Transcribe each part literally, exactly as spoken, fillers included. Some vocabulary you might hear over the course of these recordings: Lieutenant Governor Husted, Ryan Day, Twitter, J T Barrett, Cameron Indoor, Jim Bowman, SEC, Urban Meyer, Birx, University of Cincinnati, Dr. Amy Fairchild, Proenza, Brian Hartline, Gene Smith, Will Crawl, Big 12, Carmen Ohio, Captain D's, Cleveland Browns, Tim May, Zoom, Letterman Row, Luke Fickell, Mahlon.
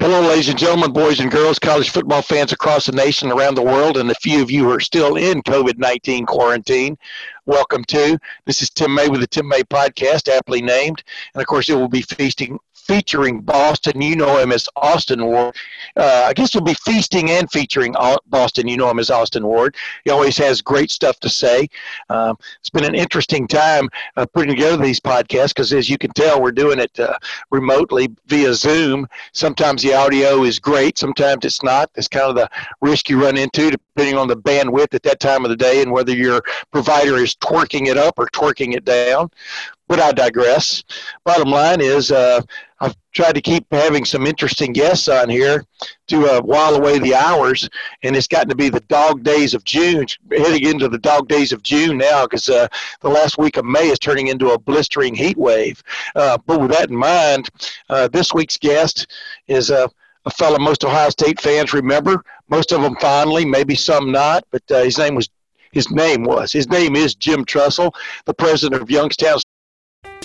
Hello, ladies and gentlemen, boys and girls, college football fans across the nation, around the world, and a few of you who are still in covid nineteen quarantine. Welcome to. This is Tim May with the Tim May Podcast, aptly named. And, of course, it will be feasting, featuring Boston. You know him as Austin Ward. Uh, I guess we'll be feasting and featuring Boston. You know him as Austin Ward. He always has great stuff to say. Um, it's been an interesting time uh, putting together these podcasts because, as you can tell, we're doing it uh, remotely via Zoom. Sometimes the audio is great. Sometimes it's not. It's kind of the risk you run into depending on the bandwidth at that time of the day and whether your provider is twerking it up or twerking it down. But I digress. Bottom line is uh, I've tried to keep having some interesting guests on here to uh, while away the hours, and it's gotten to be the dog days of June, heading into the dog days of June now because uh, the last week of May is turning into a blistering heat wave. Uh, but with that in mind, uh, this week's guest is uh, a fellow most Ohio State fans remember, most of them fondly, maybe some not, but uh, his name was, his name was, his name is Jim Tressel, the president of Youngstown State.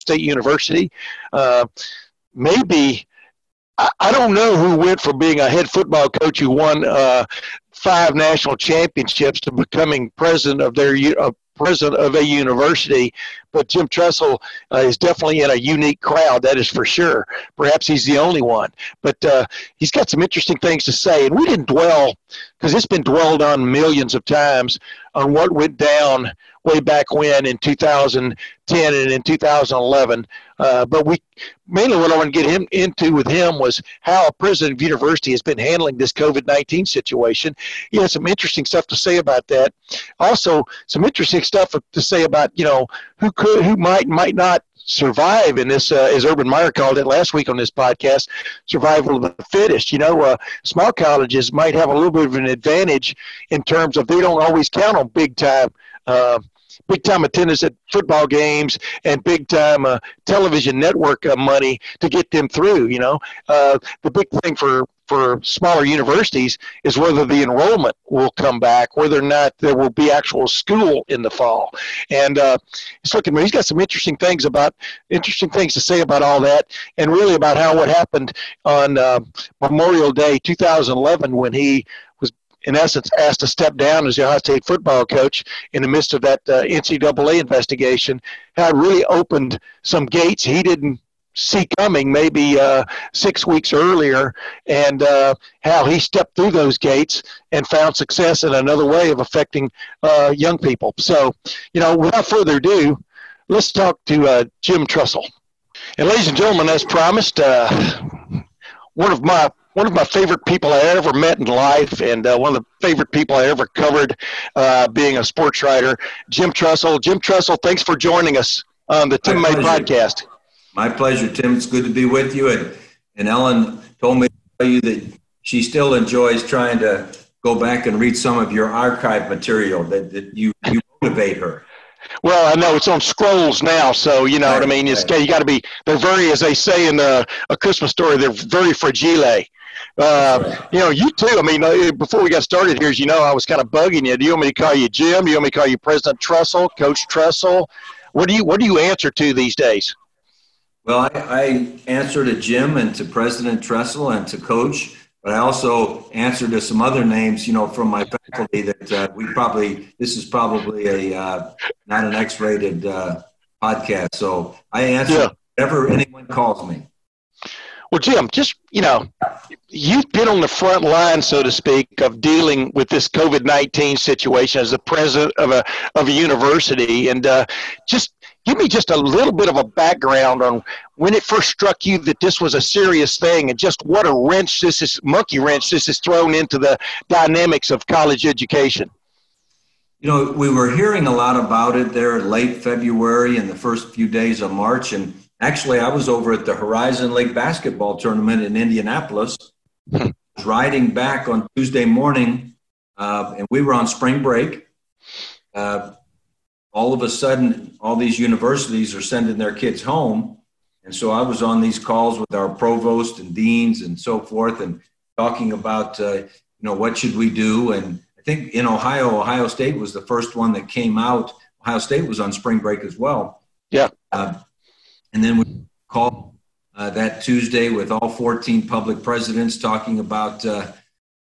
State University, uh, maybe, I, I don't know who went from being a head football coach who won uh, five national championships to becoming president of their uh, president of a university, but Jim Tressel uh, is definitely in a unique crowd, that is for sure. Perhaps he's the only one, but uh, he's got some interesting things to say, and we didn't dwell, because it's been dwelled on millions of times, on what went down way back when in two thousand ten and in two thousand eleven. Uh, but we mainly what I want to get him into with him was how a president of university has been handling this covid nineteen situation. He has some interesting stuff to say about that. Also, some interesting stuff to say about, you know, who could, who might, might not survive in this, uh, as Urban Meyer called it last week on this podcast, survival of the fittest. You know, uh, small colleges might have a little bit of an advantage in terms of they don't always count on big time uh, big time attendance at football games and big time uh, television network uh, money to get them through. You know, uh, the big thing for for smaller universities is whether the enrollment will come back, whether or not there will be actual school in the fall. And uh, he's looking, he's got some interesting things about interesting things to say about all that, and really about how what happened on uh, Memorial Day two thousand eleven when he was, in essence, asked to step down as the Ohio State football coach in the midst of that uh, N C double A investigation, how it really opened some gates he didn't see coming maybe uh, six weeks earlier, and uh, how he stepped through those gates and found success in another way of affecting uh, young people. So, you know, without further ado, let's talk to uh, Jim Tressel. And ladies and gentlemen, as promised, uh, one of my One of my favorite people I ever met in life, and uh, one of the favorite people I ever covered, uh, being a sports writer, Jim Tressel. Jim Tressel, thanks for joining us on the Tim May Podcast. My pleasure, Tim. It's good to be with you. And and Ellen told me to tell you that she still enjoys trying to go back and read some of your archive material that, that you, you motivate her. Well, I know it's on scrolls now, so you know right, what I mean. It's, right. You got to be. They're very, as they say in the, A Christmas Story, they're very fragile. Uh, you know, you too. I mean, before we got started here, as you know, I was kind of bugging you. Do you want me to call you Jim? Do you want me to call you President Tressel, Coach Tressel? What do you What do you answer to these days? Well, I, I answer to Jim and to President Tressel and to Coach, but I also answer to some other names, you know, from my faculty that uh, we probably this is probably a uh, not an X-rated uh, podcast, so I answer yeah. whatever anyone calls me. Well, Jim, just, you know, you've been on the front line, so to speak, of dealing with this COVID nineteen situation as the president of a of a university. And uh, just give me just a little bit of a background on when it first struck you that this was a serious thing and just what a wrench this is, monkey wrench this is thrown into the dynamics of college education. You know, we were hearing a lot about it there late February and the first few days of March. And actually, I was over at the Horizon League basketball tournament in Indianapolis. I was riding back on Tuesday morning, uh, and we were on spring break. Uh, all of a sudden, all these universities are sending their kids home. And so I was on these calls with our provost and deans and so forth and talking about, uh, you know, what should we do? And I think in Ohio, Ohio State was the first one that came out. Ohio State was on spring break as well. Yeah. Uh, and then we called uh, that Tuesday with all fourteen public presidents talking about, uh,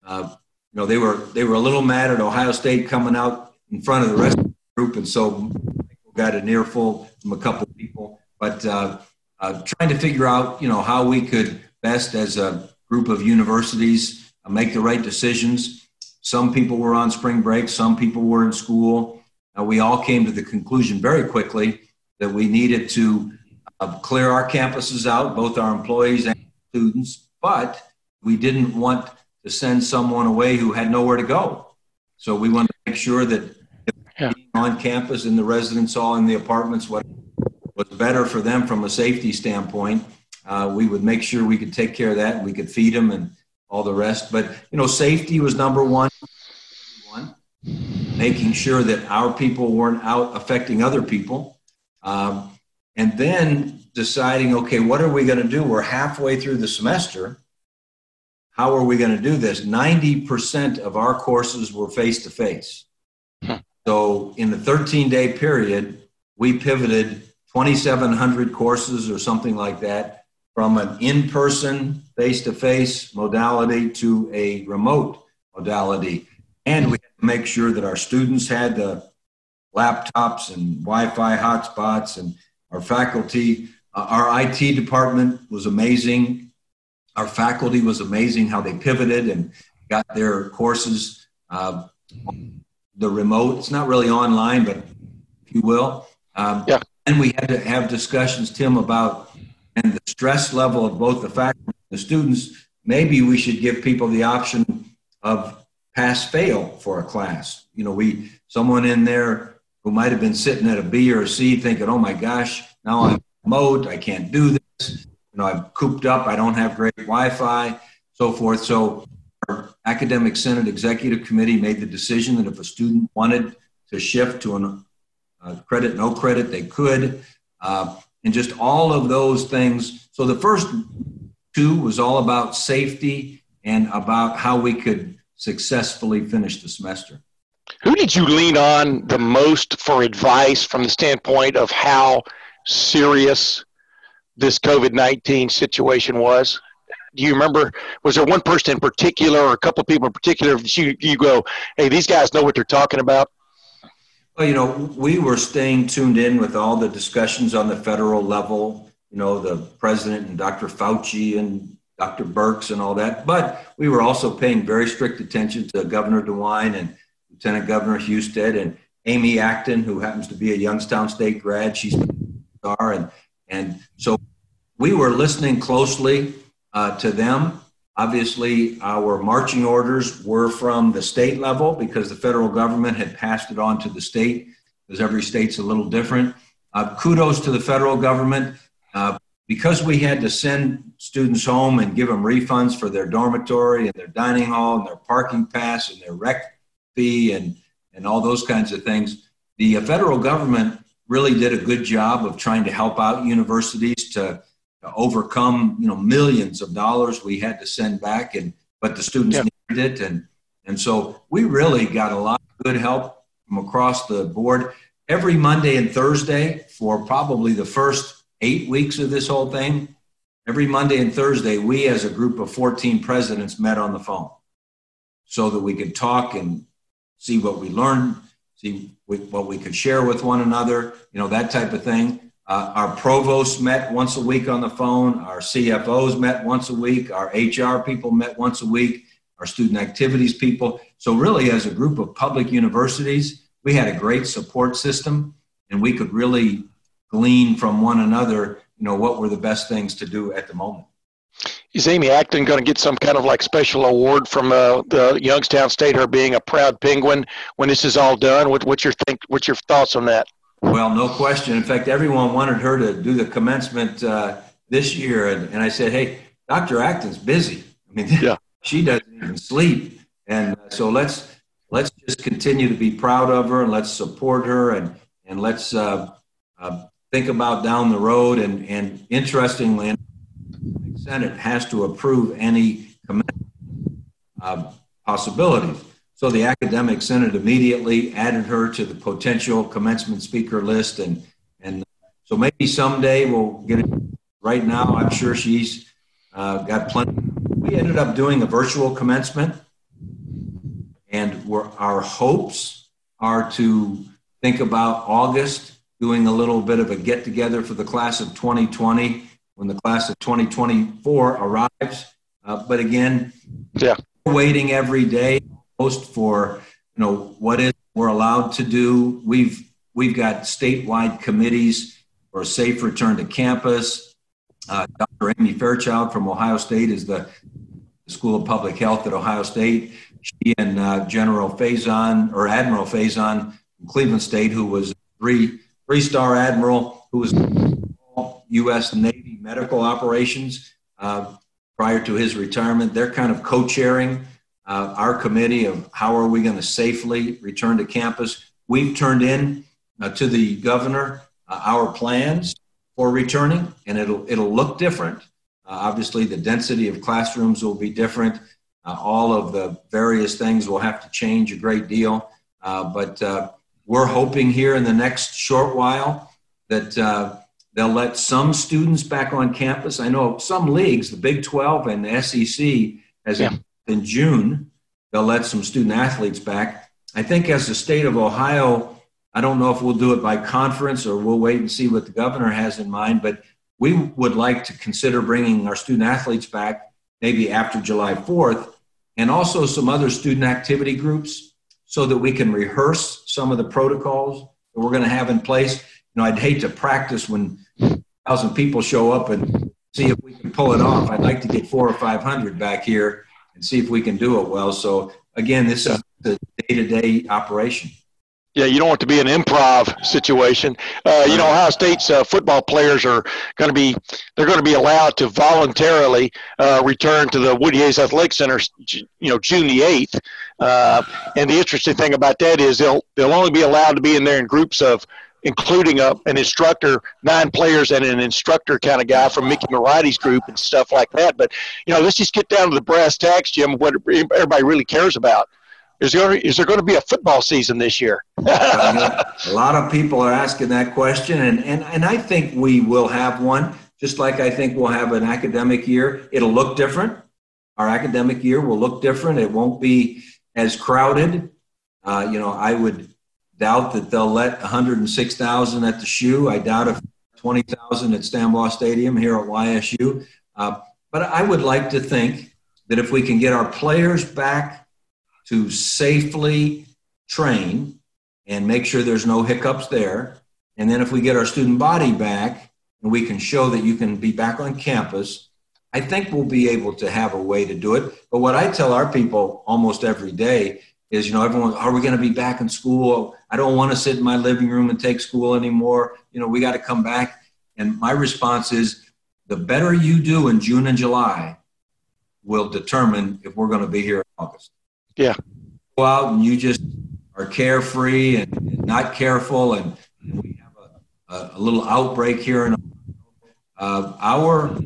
uh, you know, they were they were a little mad at Ohio State coming out in front of the rest of the group. And so we got an earful from a couple of people. But uh, uh, trying to figure out, you know, how we could best as a group of universities uh, make the right decisions. Some people were on spring break. Some people were in school. Uh, we all came to the conclusion very quickly that we needed to uh, clear our campuses out, both our employees and students, but we didn't want to send someone away who had nowhere to go. So we wanted to make sure that yeah. on campus and the residents all in the apartments, what was better for them from a safety standpoint, uh, we would make sure we could take care of that and we could feed them and all the rest. But, you know, safety was number one, making sure that our people weren't out affecting other people. Um, and then deciding, okay, what are we going to do? We're halfway through the semester. How are we going to do this? ninety percent of our courses were face-to-face. Huh. So in the thirteen-day period, we pivoted twenty-seven hundred courses or something like that from an in-person, face-to-face modality to a remote modality. And we had to make sure that our students had the laptops and Wi-Fi hotspots, and our faculty, uh, our I T department was amazing. Our faculty was amazing how they pivoted and got their courses, uh, the remote. It's not really online, but if you will. Um, yeah. And we had to have discussions, Tim, about and the stress level of both the faculty and the students. Maybe we should give people the option of pass-fail for a class. You know, we someone in there who might have been sitting at a B or a C thinking, oh, my gosh, now I'm remote, I can't do this. You know, I've cooped up, I don't have great Wi-Fi, so forth. So our Academic Senate Executive Committee made the decision that if a student wanted to shift to an, a credit, no credit, they could. Uh, And just all of those things. So the first two was all about safety and about how we could successfully finish the semester. Who did you lean on the most for advice from the standpoint of how serious this COVID nineteen situation was? Do you remember, was there one person in particular or a couple of people in particular that you, you go, hey, these guys know what they're talking about? Well, you know, we were staying tuned in with all the discussions on the federal level, you know, the president and Doctor Fauci and Doctor Birx and all that. But we were also paying very strict attention to Governor DeWine and Lieutenant Governor Husted and Amy Acton, who happens to be a Youngstown State grad. She's a star. And, and so we were listening closely uh, to them. Obviously, our marching orders were from the state level because the federal government had passed it on to the state, because every state's a little different. Uh, kudos to the federal government. Uh, because we had to send students home and give them refunds for their dormitory and their dining hall and their parking pass and their rec fee and, and all those kinds of things, the federal government really did a good job of trying to help out universities to to overcome, you know, millions of dollars we had to send back, and but the students yep. needed it. And, and so we really got a lot of good help from across the board. Every Monday and Thursday for probably the first eight weeks of this whole thing, every Monday and Thursday, we as a group of fourteen presidents met on the phone so that we could talk and see what we learned, see what we could share with one another, you know, that type of thing. Uh, our provosts met once a week on the phone. Our C F Os met once a week. Our H R people met once a week. Our student activities people. So really, as a group of public universities, we had a great support system, and we could really glean from one another, you know, what were the best things to do at the moment. Is Amy Acton going to get some kind of like special award from uh, the Youngstown State, her being a proud Penguin, when this is all done? What, what's your think? What's your thoughts on that? Well, no question. In fact, everyone wanted her to do the commencement uh, this year, and, and I said, hey, Doctor Acton's busy. I mean, yeah. She doesn't even sleep, and so let's let's just continue to be proud of her, and let's support her, and and let's uh, uh, think about down the road. And and interestingly, the Senate has to approve any uh, possibilities. So the academic senate immediately added her to the potential commencement speaker list, and and so maybe someday we'll get it. Right now, I'm sure she's uh, got plenty. We ended up doing a virtual commencement, and we're, our hopes are to think about August doing a little bit of a get-together for the class of twenty twenty when the class of twenty twenty-four arrives. Uh, but again, yeah. We're waiting every day almost for, you know, what is we're allowed to do. We've we've got statewide committees for a safe return to campus. Uh, Doctor Amy Fairchild from Ohio State is the School of Public Health at Ohio State. She and uh, General Faison, or Admiral Faison from Cleveland State, who was three, three-star admiral, who was U S Navy medical operations uh, prior to his retirement. They're kind of co-chairing uh, our committee of how are we going to safely return to campus. We've turned in uh, to the governor uh, our plans for returning, and it'll it'll look different. Uh, obviously, the density of classrooms will be different. Uh, all of the various things will have to change a great deal. Uh, but uh, we're hoping here in the next short while that uh, they'll let some students back on campus. I know some leagues, the Big twelve and the S E C, as yeah. in June, they'll let some student athletes back. I think as the state of Ohio, I don't know if we'll do it by conference or we'll wait and see what the governor has in mind, but we would like to consider bringing our student athletes back maybe after July fourth, and also some other student activity groups so that we can rehearse some of the protocols that we're going to have in place. You know, I'd hate to practice when one thousand people show up and see if we can pull it off. I'd like to get four or five hundred back here and see if we can do it well. So again, this is the day-to-day operation. Yeah, you don't want to be an improv situation. Uh, you know, Ohio State's uh, football players are going to be – they're going to be allowed to voluntarily uh, return to the Woody Hayes Athletic Center, you know, June the eighth. Uh, and the interesting thing about that is they'll they'll only be allowed to be in there in groups of – including a, an instructor, nine players and an instructor kind of guy from Mickey Morati's group and stuff like that. But, you know, let's just get down to the brass tacks, Jim, what everybody really cares about. Is there, is there going to be a football season this year? A lot of people are asking that question, and, and, and I think we will have one, just like I think we'll have an academic year. It'll look different. Our academic year will look different. It won't be as crowded. Uh, you know, I would doubt that they'll let one hundred six thousand at the S H U. I doubt if twenty thousand at Stambaugh Stadium here at Y S U. Uh, but I would like to think that if we can get our players back to safely train and make sure there's no hiccups there. And then if we get our student body back and we can show that you can be back on campus, I think we'll be able to have a way to do it. But what I tell our people almost every day is, you know, everyone, are we going to be back in school? I don't want to sit in my living room and take school anymore. You know, we got to come back. And my response is, the better you do in June and July will determine if we're going to be here in August. Yeah. Go out and you just are carefree and, and not careful, and, and we have a, a, a little outbreak here. In uh, our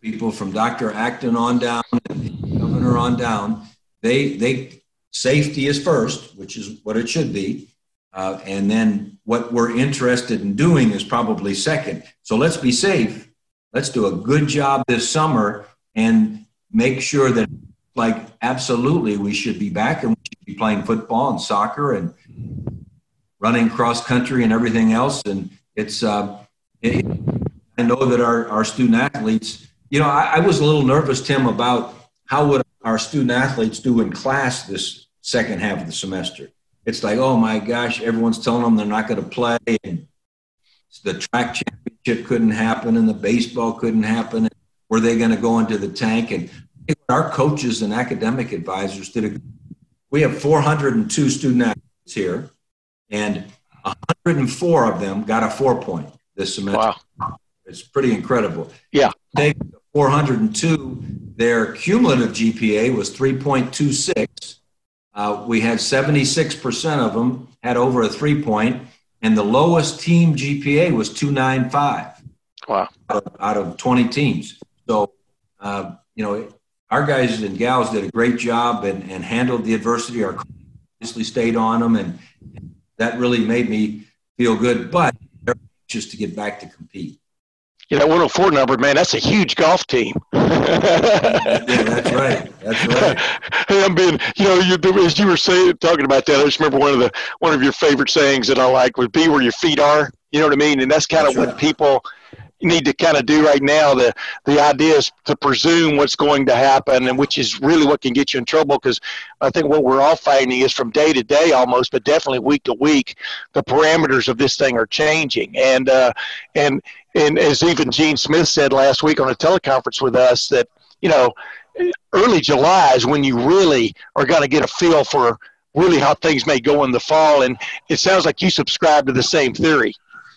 people from Doctor Acton on down and the governor on down, they they safety is first, which is what it should be, uh, and then what we're interested in doing is probably second. So let's be safe. Let's do a good job this summer and make sure that, like, absolutely, we should be back and we should be playing football and soccer and running cross country and everything else. And it's uh, It, I know that our, our student athletes, you know, I, I was a little nervous, Tim, about how would our student athletes do in class this second half of the semester. It's like, oh my gosh, everyone's telling them they're not going to play, and the track championship couldn't happen, and the baseball couldn't happen. And were they going to go into the tank? And our coaches and academic advisors did a. We have four hundred two student athletes here, and one hundred four of them got a four-point this semester. Wow. It's pretty incredible. Yeah. Take four hundred two, their cumulative G P A was three point two six. Uh, we had seventy-six percent of them had over a three-point, and the lowest team G P A was two ninety-five. Wow. Out of, out of twenty teams. So, uh, you know, our guys and gals did a great job and, and handled the adversity. Our coach obviously stayed on them, and, and that really made me feel good. But they're anxious to get back to compete. You know, one oh four number, man, that's a huge golf team. Yeah, that's right. That's right. Hey, I'm being, you know, you, as you were saying, talking about that, I just remember one of the one of your favorite sayings that I like was "Be where your feet are." You know what I mean? And that's kind of what right. people need to kind of do right now. The the idea is to presume what's going to happen, and which is really what can get you in trouble, because I think what we're all finding is from day to day almost, but definitely week to week, the parameters of this thing are changing. And uh, and and as even Gene Smith said last week on a teleconference with us, that, you know, early July is when you really are going to get a feel for really how things may go in the fall. And it sounds like you subscribe to the same theory.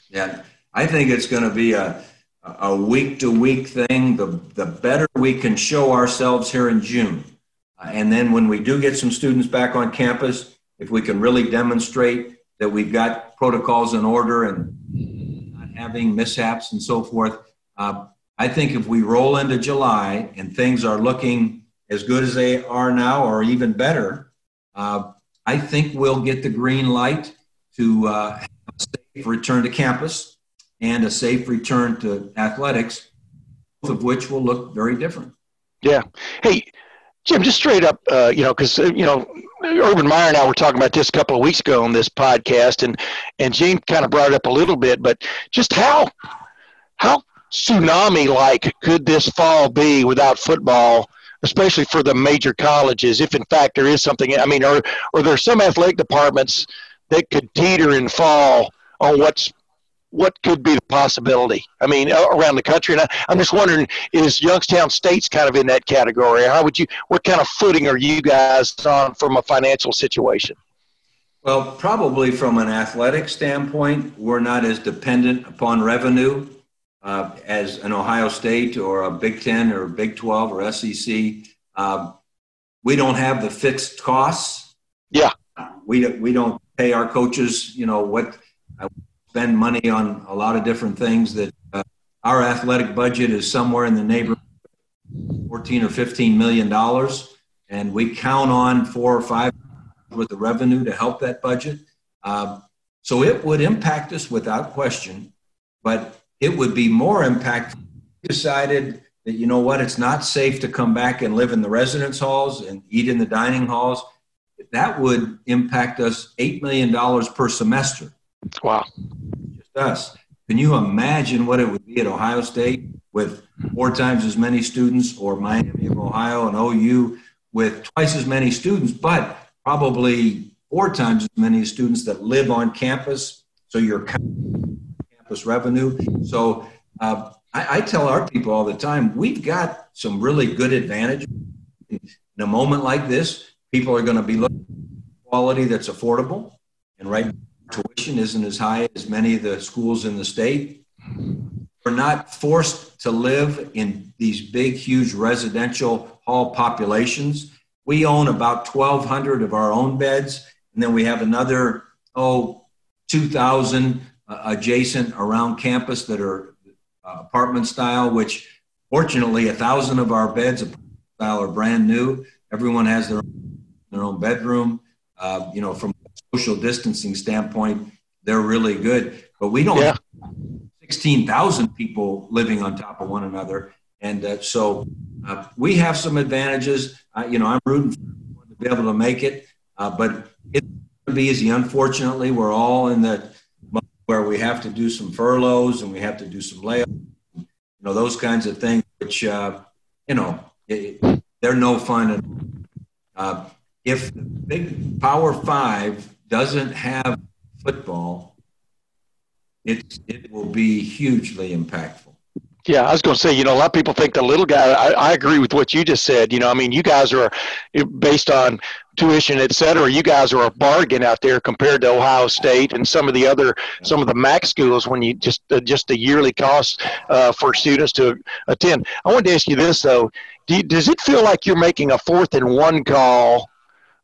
Yeah, I think it's going to be a a week-to-week thing. The the better we can show ourselves here in June. Uh, and then when we do get some students back on campus, if we can really demonstrate that we've got protocols in order and not having mishaps and so forth, uh, I think if we roll into July and things are looking as good as they are now or even better, uh, I think we'll get the green light to uh, have a safe return to campus and a safe return to athletics, both of which will look very different. Yeah. Hey, Jim, just straight up, uh, you know, because, uh, you know, Urban Meyer and I were talking about this a couple of weeks ago on this podcast, and, and Gene kind of brought it up a little bit, but just how how tsunami-like could this fall be without football, especially for the major colleges, if in fact there is something? I mean, are, are there some athletic departments that could teeter and fall on what's what could be the possibility? I mean, around the country. And I, I'm just wondering, is Youngstown State's kind of in that category? How would you, what kind of footing are you guys on from a financial situation? Well, probably from an athletic standpoint, we're not as dependent upon revenue uh, as an Ohio State or a Big Ten or Big twelve or S E C. Uh, we don't have the fixed costs. Yeah. We, we don't pay our coaches, you know, what uh, – spend money on a lot of different things that uh, our athletic budget is somewhere in the neighborhood of fourteen or fifteen million dollars, and we count on four or five with the revenue to help that budget. Uh, so it would impact us without question, but it would be more impactful if we decided that, you know what, it's not safe to come back and live in the residence halls and eat in the dining halls. That would impact us eight million dollars per semester. Wow. Just us. Can you imagine what it would be at Ohio State with four times as many students, or Miami of Ohio and O U with twice as many students, but probably four times as many students that live on campus? So you're counting campus revenue. So uh, I, I tell our people all the time, we've got some really good advantages. In a moment like this, people are going to be looking for quality that's affordable, and right now, tuition isn't as high as many of the schools in the state. We're not forced to live in these big, huge residential hall populations. We own about twelve hundred of our own beds, and then we have another, oh, two thousand uh, adjacent around campus that are uh, apartment style, which fortunately one thousand of our beds style are brand new. Everyone has their own, their own bedroom, uh, you know, from social distancing standpoint, they're really good, but we don't yeah. have sixteen thousand people living on top of one another. And uh, so uh, we have some advantages. Uh, you know, I'm rooting for everyone to be able to make it, uh, but it's going to be easy. Unfortunately, we're all in the where we have to do some furloughs and we have to do some layoffs, you know, those kinds of things, which, uh, you know, it, they're no fun at all. Uh, if the big Power Five doesn't have football, it, it will be hugely impactful. Yeah, I was going to say, you know, a lot of people think the little guy, I, I agree with what you just said. You know, I mean, you guys are, based on tuition, et cetera, you guys are a bargain out there compared to Ohio State and some of the other, some of the M A C schools when you just, uh, just the yearly cost uh, for students to attend. I wanted to ask you this, though. Do you, does it feel like you're making a fourth and one call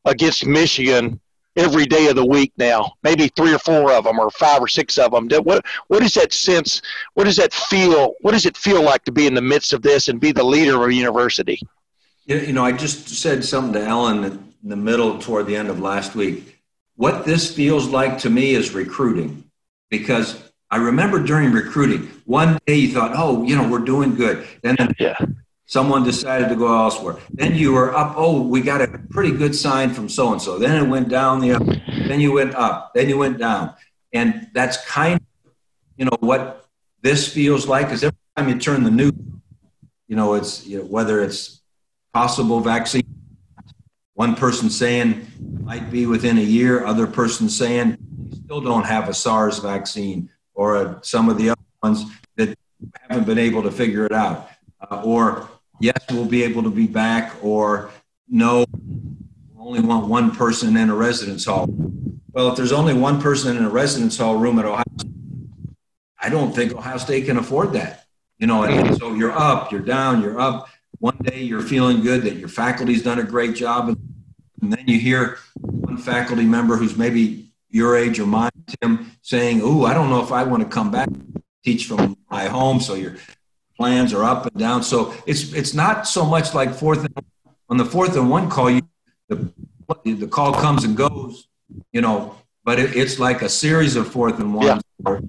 against Michigan every day of the week now, maybe three or four of them or five or six of them? What, what is that sense? What does that feel? What does it feel like to be in the midst of this and be the leader of a university? You know, I just said something to Ellen in the middle toward the end of last week. What this feels like to me is recruiting, because I remember during recruiting, one day you thought, oh, you know, we're doing good. Then yeah. Someone decided to go elsewhere. Then you were up, oh, we got a pretty good sign from so-and-so. Then it went down the other. Then you went up. Then you went down. And that's kind of, you know, what this feels like. Because every time you turn the news, you know, it's, you know, whether it's possible vaccine, one person saying might be within a year, other person saying you still don't have a SARS vaccine, or a, some of the other ones that haven't been able to figure it out. Uh, or yes, we'll be able to be back, or no, we only want one person in a residence hall. Well, if there's only one person in a residence hall room at Ohio State, I don't think Ohio State can afford that. You know, and so you're up, you're down, you're up. One day you're feeling good that your faculty's done a great job, and then you hear one faculty member who's maybe your age or mine, Tim, saying, ooh, I don't know if I want to come back and teach from my home. So you're plans are up and down. So it's it's not so much like fourth and, on the fourth and one call, you, the, the call comes and goes, you know, but it, it's like a series of fourth and ones, yeah.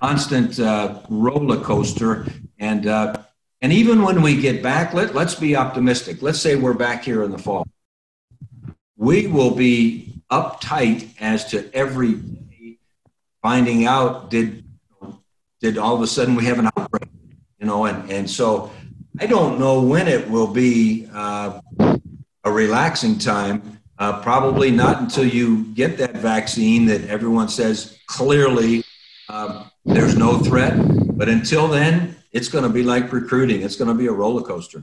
Constant uh, roller coaster. And uh, and even when we get back, let, let's be optimistic. Let's say we're back here in the fall. We will be uptight as to every day finding out, did, did all of a sudden we have an outbreak? You know, and, and so I don't know when it will be uh, a relaxing time. Uh, probably not until you get that vaccine that everyone says clearly uh, there's no threat. But until then, it's going to be like recruiting. It's going to be a roller coaster.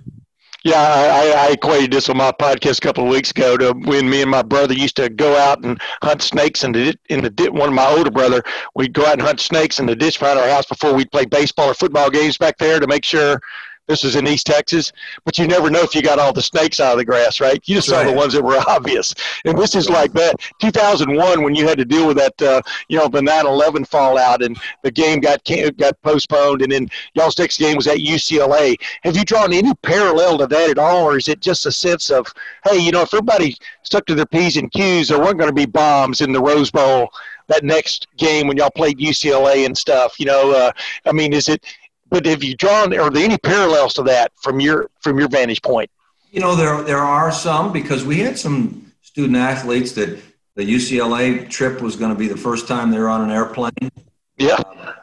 Yeah, I, I equated this on my podcast a couple of weeks ago to when me and my brother used to go out and hunt snakes in the, in the one of my older brother, we'd go out and hunt snakes in the ditch behind our house before we'd play baseball or football games back there to make sure. This was in East Texas, but you never know if you got all the snakes out of the grass, right? You just That's saw right. the ones that were obvious. And this is like that. two thousand one, when you had to deal with that, uh, you know, the nine eleven fallout, and the game got got postponed, and then y'all's next game was at U C L A. Have you drawn any parallel to that at all, or is it just a sense of, hey, you know, if everybody stuck to their P's and Q's, there weren't going to be bombs in the Rose Bowl that next game when y'all played U C L A and stuff? You know, uh, I mean, is it – But have you drawn, are there any parallels to that from your from your vantage point? You know, there there are some, because we had some student athletes that the U C L A trip was going to be the first time they were on an airplane. Yeah. Uh,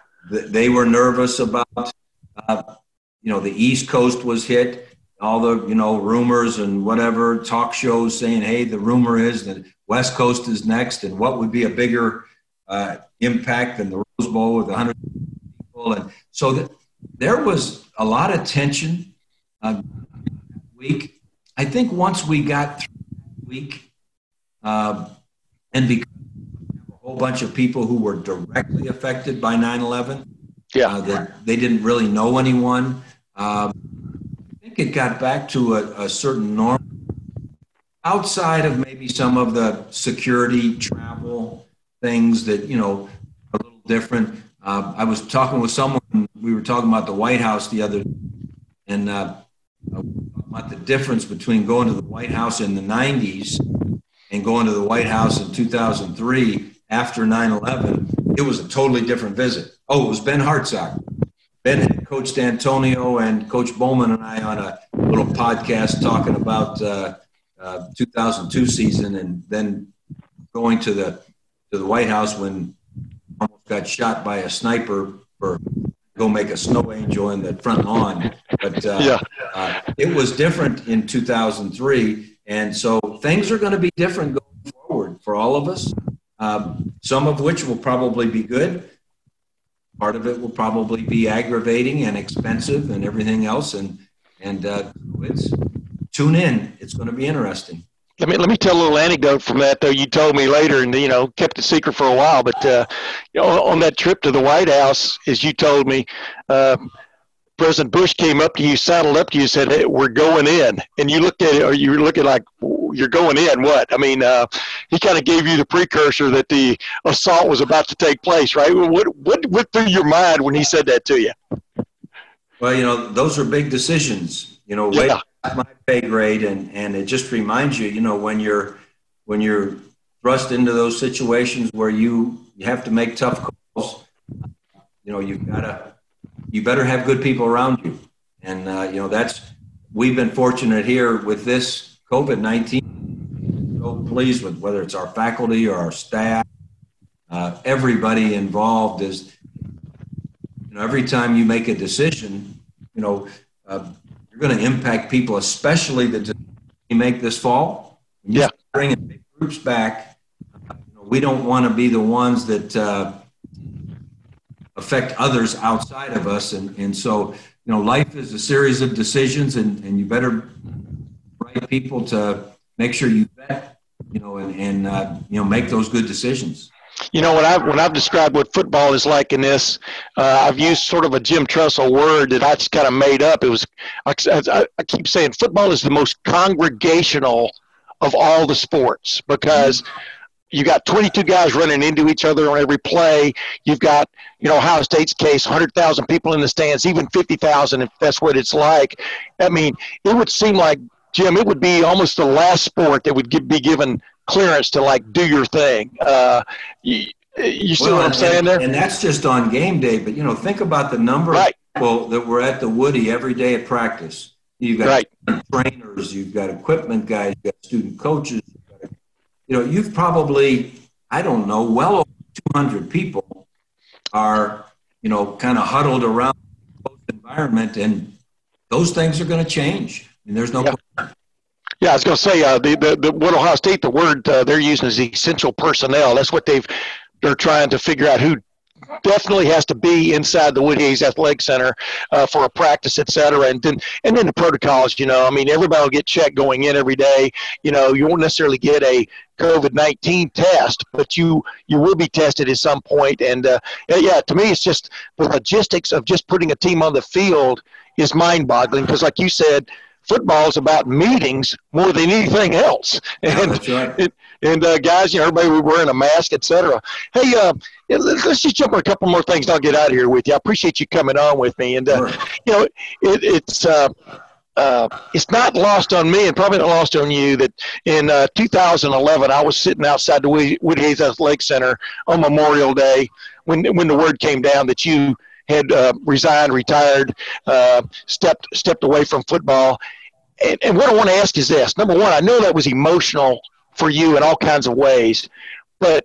they were nervous about, uh, you know, the East Coast was hit. All the, you know, rumors and whatever, talk shows saying, hey, the rumor is that West Coast is next, and what would be a bigger uh, impact than the Rose Bowl with one hundred people. And so that, there was a lot of tension uh, that week. I think once we got through that week, uh, and because we have a whole bunch of people who were directly affected by nine eleven, yeah. uh, that they didn't really know anyone, uh, I think it got back to a, a certain norm outside of maybe some of the security travel things that, you know, are a little different. Uh, I was talking with someone, we were talking about the White House the other day, and uh, about the difference between going to the White House in the nineties and going to the White House in two thousand three after nine eleven. It was a totally different visit. Oh, it was Ben Hartsock. Ben had coached Antonio and Coach Bowman and I on a little podcast talking about uh, uh, two thousand two season, and then going to the to the White House when almost got shot by a sniper for go make a snow angel in the front lawn. But uh, yeah. uh, it was different in two thousand three. And so things are going to be different going forward for all of us, um, some of which will probably be good. Part of it will probably be aggravating and expensive and everything else. And and uh, it's, tune in. It's going to be interesting. Let me let me tell a little anecdote from that, though. You told me later, and you know, kept it secret for a while. But uh, you know, on that trip to the White House, as you told me, uh, President Bush came up to you, saddled up to you, and said, hey, "We're going in." And you looked at it, or you were looking like, "You're going in? What?" I mean, uh, he kind of gave you the precursor that the assault was about to take place, right? What what went through your mind when he said that to you? Well, you know, those are big decisions. You know, yeah. Right? My pay grade, and, and it just reminds you, you know, when you're when you're thrust into those situations where you, you have to make tough calls, you know, you've gotta you better have good people around you, and uh, you know that's we've been fortunate here with this COVID nineteen. So pleased with whether it's our faculty or our staff, uh, everybody involved is, you know, every time you make a decision, you know. Uh, You're going to impact people, especially the decisions you make this fall. When yeah. Bring and make groups back. Uh, you know, we don't want to be the ones that uh, affect others outside of us. And, and so, you know, life is a series of decisions, and, and you better write people to make sure you vet, you know, and, and uh, you know, make those good decisions. You know, when I've, when I've described what football is like in this, uh, I've used sort of a Jim Tressel word that I just kind of made up. It was I, I, I keep saying football is the most congregational of all the sports because you got twenty-two guys running into each other on every play. You've got, you know, Ohio State's case, one hundred thousand people in the stands, even fifty thousand if that's what it's like. I mean, it would seem like, Jim, it would be almost the last sport that would give, be given – clearance to like do your thing. Uh, you, you see well, what I'm saying and, there? And that's just on game day, but you know, think about the number right. of people that were at the Woody every day at practice. You've got right. trainers, you've got equipment guys, you've got student coaches. You've got, you know, you've probably, I don't know, well over two hundred people are, you know, kind of huddled around the environment, and those things are going to change. I mean, there's no yeah. Yeah, I was going to say, uh, the, the, the, what Ohio State, the word uh, they're using is essential personnel. That's what they've, they're trying to figure out who definitely has to be inside the Woody Hayes Athletic Center uh, for a practice, et cetera. And then, and then the protocols, you know, I mean, everybody will get checked going in every day. You know, you won't necessarily get a COVID nineteen test, but you, you will be tested at some point. And, uh, yeah, to me, it's just the logistics of just putting a team on the field is mind-boggling because, like you said, football is about meetings more than anything else. And, right. and, and uh, guys, you know, everybody was wearing a mask, et cetera. Hey, uh, let's just jump on a couple more things and I'll get out of here with you. I appreciate you coming on with me. And, uh, sure. you know, it, it's uh, uh, it's not lost on me and probably not lost on you that in uh, two thousand eleven, I was sitting outside the Woody Hayes Athletic Center on Memorial Day when when the word came down that you – had uh, resigned, retired, uh, stepped stepped away from football. And, and what I want to ask is this. Number one, I know that was emotional for you in all kinds of ways, but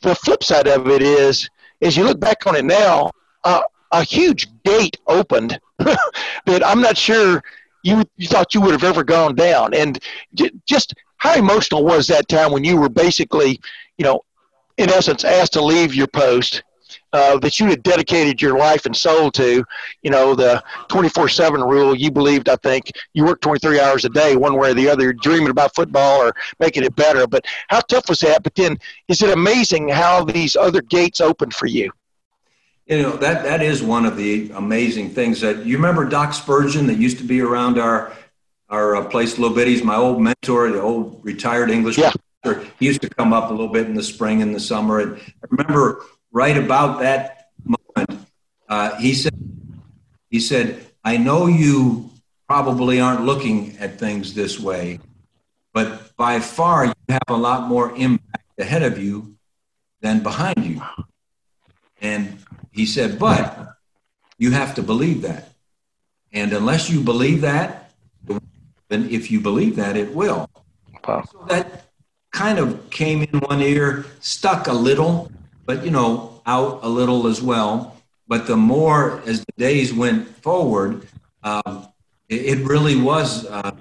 the flip side of it is, as you look back on it now, uh, a huge gate opened that I'm not sure you, you thought you would have ever gone down. And j- just how emotional was that time when you were basically, you know, in essence, asked to leave your post Uh, that you had dedicated your life and soul to, you know, the twenty-four seven rule. You believed, I think, you worked twenty-three hours a day, one way or the other, dreaming about football or making it better. But how tough was that? But then is it amazing how these other gates opened for you? You know, that that is one of the amazing things. That you remember Doc Spurgeon that used to be around our our uh, place, Little Bitties, my old mentor, the old retired English yeah. professor. He used to come up a little bit in the spring and the summer. And I remember – right about that moment, uh, he said, "He said, I know you probably aren't looking at things this way, but by far you have a lot more impact ahead of you than behind you." And he said, "But you have to believe that. And unless you believe that, then if you believe that, it will." Wow. So that kind of came in one ear, stuck a little. But, you know, out a little as well. But the more, as the days went forward, um, it, it really was uh,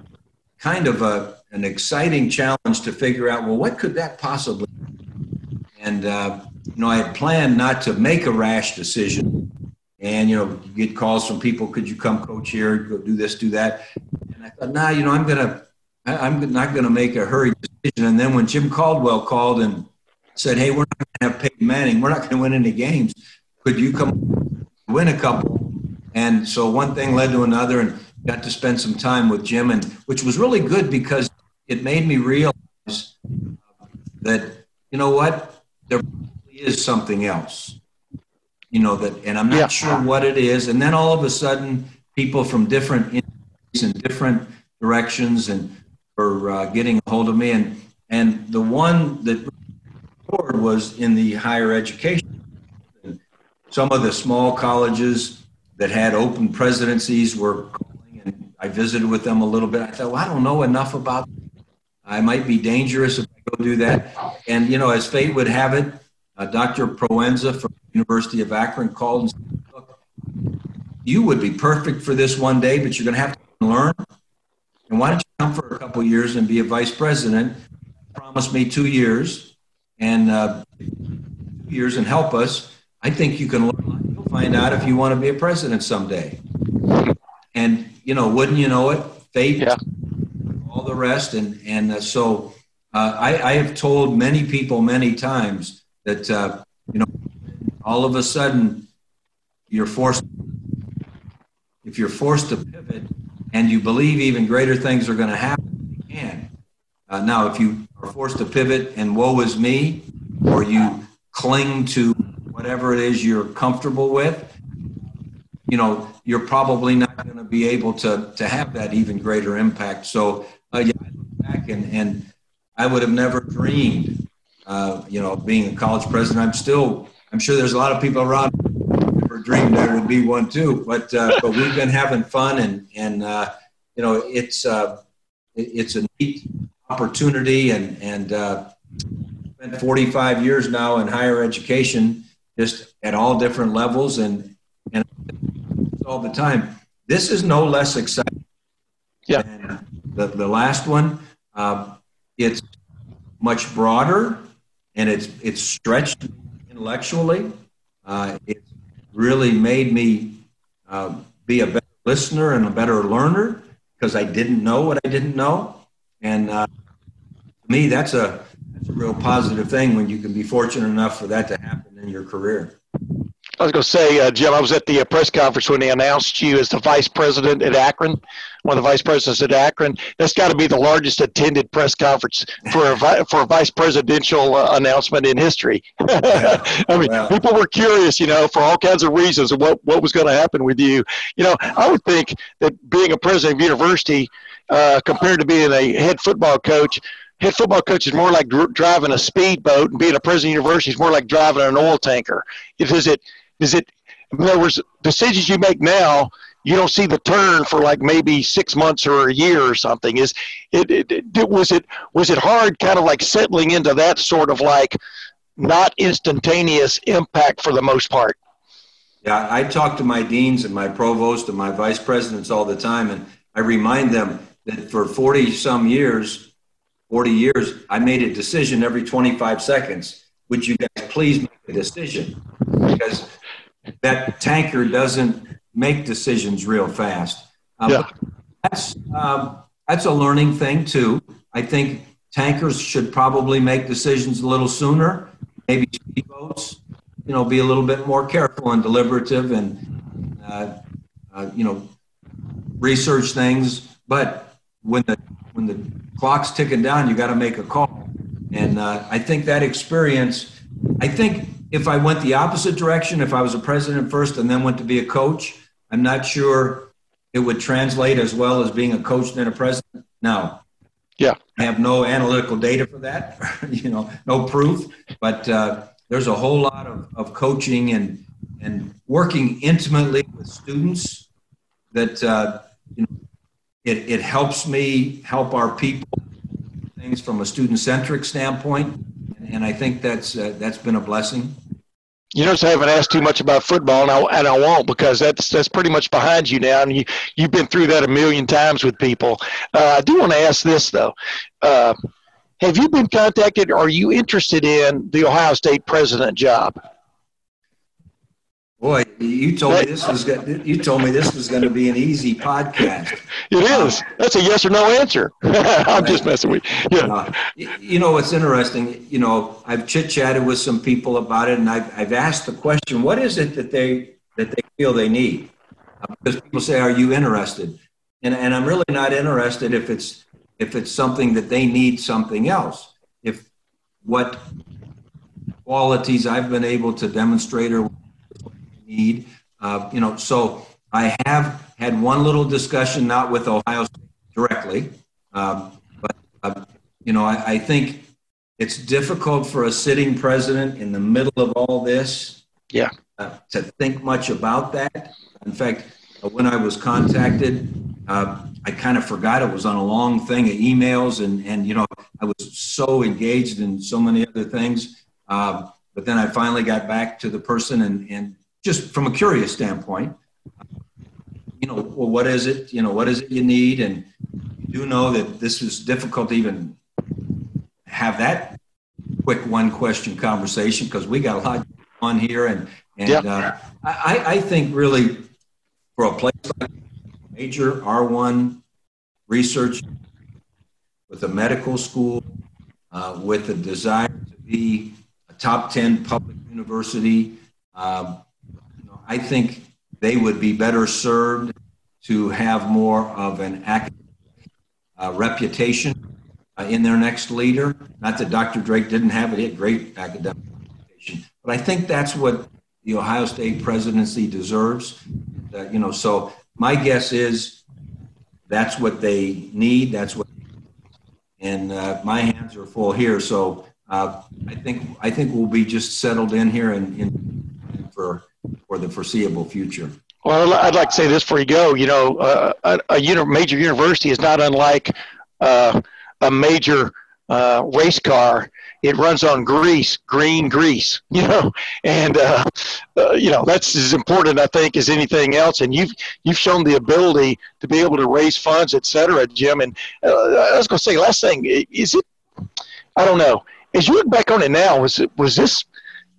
kind of a, an exciting challenge to figure out, well, what could that possibly be? And, uh, you know, I had planned not to make a rash decision. And, you know, you get calls from people, could you come coach here, go do this, do that? And I thought, nah, you know, I'm going to, I'm not going to make a hurried decision. And then when Jim Caldwell called and said, hey, we're not going to have Peyton Manning, we're not going to win any games, could you come win a couple? And so one thing led to another, and got to spend some time with Jim, and which was really good because it made me realize that, you know what, there is something else, you know, that, and I'm not yeah. sure what it is. And then all of a sudden, people from different industries and different directions and were uh, getting a hold of me. And, and the one that was in the higher education. And some of the small colleges that had open presidencies were calling, and I visited with them a little bit. I thought, well, I don't know enough about it. I might be dangerous if I go do that. And, you know, as fate would have it, uh, Doctor Proenza from the University of Akron called and said, look, you would be perfect for this one day, but you're going to have to learn. And why don't you come for a couple years and be a vice president? Promise me two years and uh, two years and help us. I think you can learn. You'll find out if you want to be a president someday. And, you know, wouldn't you know it, fate, yeah. all the rest. And, and uh, so uh, I, I have told many people many times that, uh, you know, all of a sudden you're forced, if you're forced to pivot and you believe even greater things are going to happen, you can. Uh, now, if you are forced to pivot and woe is me, or you cling to whatever it is you're comfortable with, you know, you're probably not going to be able to to have that even greater impact. So uh, yeah, I look back and, and I would have never dreamed, uh, you know, being a college president. I'm still, I'm sure there's a lot of people around who never dreamed there would be one too. But uh, but we've been having fun, and and uh, you know, it's uh, it, it's a neat opportunity, and and uh, spent forty-five years now in higher education, just at all different levels, and and all the time. This is no less exciting. Yeah. Than the the last one. Uh, it's much broader, and it's it's stretched intellectually. Uh, it really made me uh, be a better listener and a better learner because I didn't know what I didn't know, and uh, to me, that's a that's a real positive thing when you can be fortunate enough for that to happen in your career. I was going to say, uh, Jim, I was at the uh, press conference when they announced you as the vice president at Akron, one of the vice presidents at Akron. That's got to be the largest attended press conference for a, vi- for a vice presidential uh, announcement in history. Yeah. I mean, wow. People were curious, you know, for all kinds of reasons of what, what was going to happen with you. You know, I would think that being a president of university uh, compared to being a head football coach, head football coach is more like dr- driving a speedboat, and being a president of university is more like driving an oil tanker. It, is it, is it, in other words, decisions you make now, you don't see the turn for like maybe six months or a year or something. Is it, it, it was it, was it hard kind of like settling into that sort of like not instantaneous impact for the most part? Yeah, I talk to my deans and my provost and my vice presidents all the time, and I remind them that for forty some years, forty years, I made a decision every twenty-five seconds. Would you guys please make a decision? Because that tanker doesn't make decisions real fast. Um, yeah. That's um, that's a learning thing, too. I think tankers should probably make decisions a little sooner. Maybe speedboats, you know, be a little bit more careful and deliberative and, uh, uh, you know, research things. But when the when the clock's ticking down, you got to make a call. And uh, I think that experience, I think if I went the opposite direction, if I was a president first and then went to be a coach, I'm not sure it would translate as well as being a coach and a president now. Yeah. I have no analytical data for that, you know, no proof, but uh, there's a whole lot of, of coaching and, and working intimately with students that, uh, you know, It, it helps me help our people things from a student-centric standpoint, and I think that's uh, that's been a blessing. You notice I haven't asked too much about football, and I, and I won't, because that's that's pretty much behind you now, and you, you've been through that a million times with people. Uh, I do want to ask this, though. Uh, have you been contacted, or are you interested in the Ohio State president job? Boy, you told me this was going, you told me this was going to be an easy podcast. It is. That's a yes or no answer. I'm just messing with you. Yeah. Uh, you know, it's interesting. You know, I've chit-chatted with some people about it, and I've, I've asked the question, what is it that they that they feel they need? Uh, because people say, "Are you interested?" And and I'm really not interested if it's if it's something that they need something else. If what qualities I've been able to demonstrate or need. Uh, you know, so I have had one little discussion, not with Ohio State directly, um, but, uh, you know, I, I think it's difficult for a sitting president in the middle of all this yeah. uh, to think much about that. In fact, uh, when I was contacted, uh, I kind of forgot it was on a long thing of emails, and, and you know, I was so engaged in so many other things. Uh, but then I finally got back to the person and, and just from a curious standpoint, you know, well, what is it, you know, what is it you need? And you do know that this is difficult to even have that quick one question conversation, because we got a lot on here. And, and yep. uh, I, I think really for a place like major R one research with a medical school, uh, with a desire to be a top ten public university, um, I think they would be better served to have more of an academic uh, reputation uh, in their next leader. Not that Doctor Drake didn't have it, he had great academic reputation. But I think that's what the Ohio State presidency deserves. Uh, you know, so my guess is that's what they need. That's what, and uh, my hands are full here. So uh, I think I think we'll be just settled in here and, and for. for the foreseeable future. Well, I'd like to say this before you go. You know, uh, a, a uni- major university is not unlike uh, a major uh, race car. It runs on grease, green grease, you know, and, uh, uh, you know, that's as important, I think, as anything else. And you've, you've shown the ability to be able to raise funds, et cetera, Jim. And uh, I was going to say, last thing, is it, I don't know, as you look back on it now, was, was this,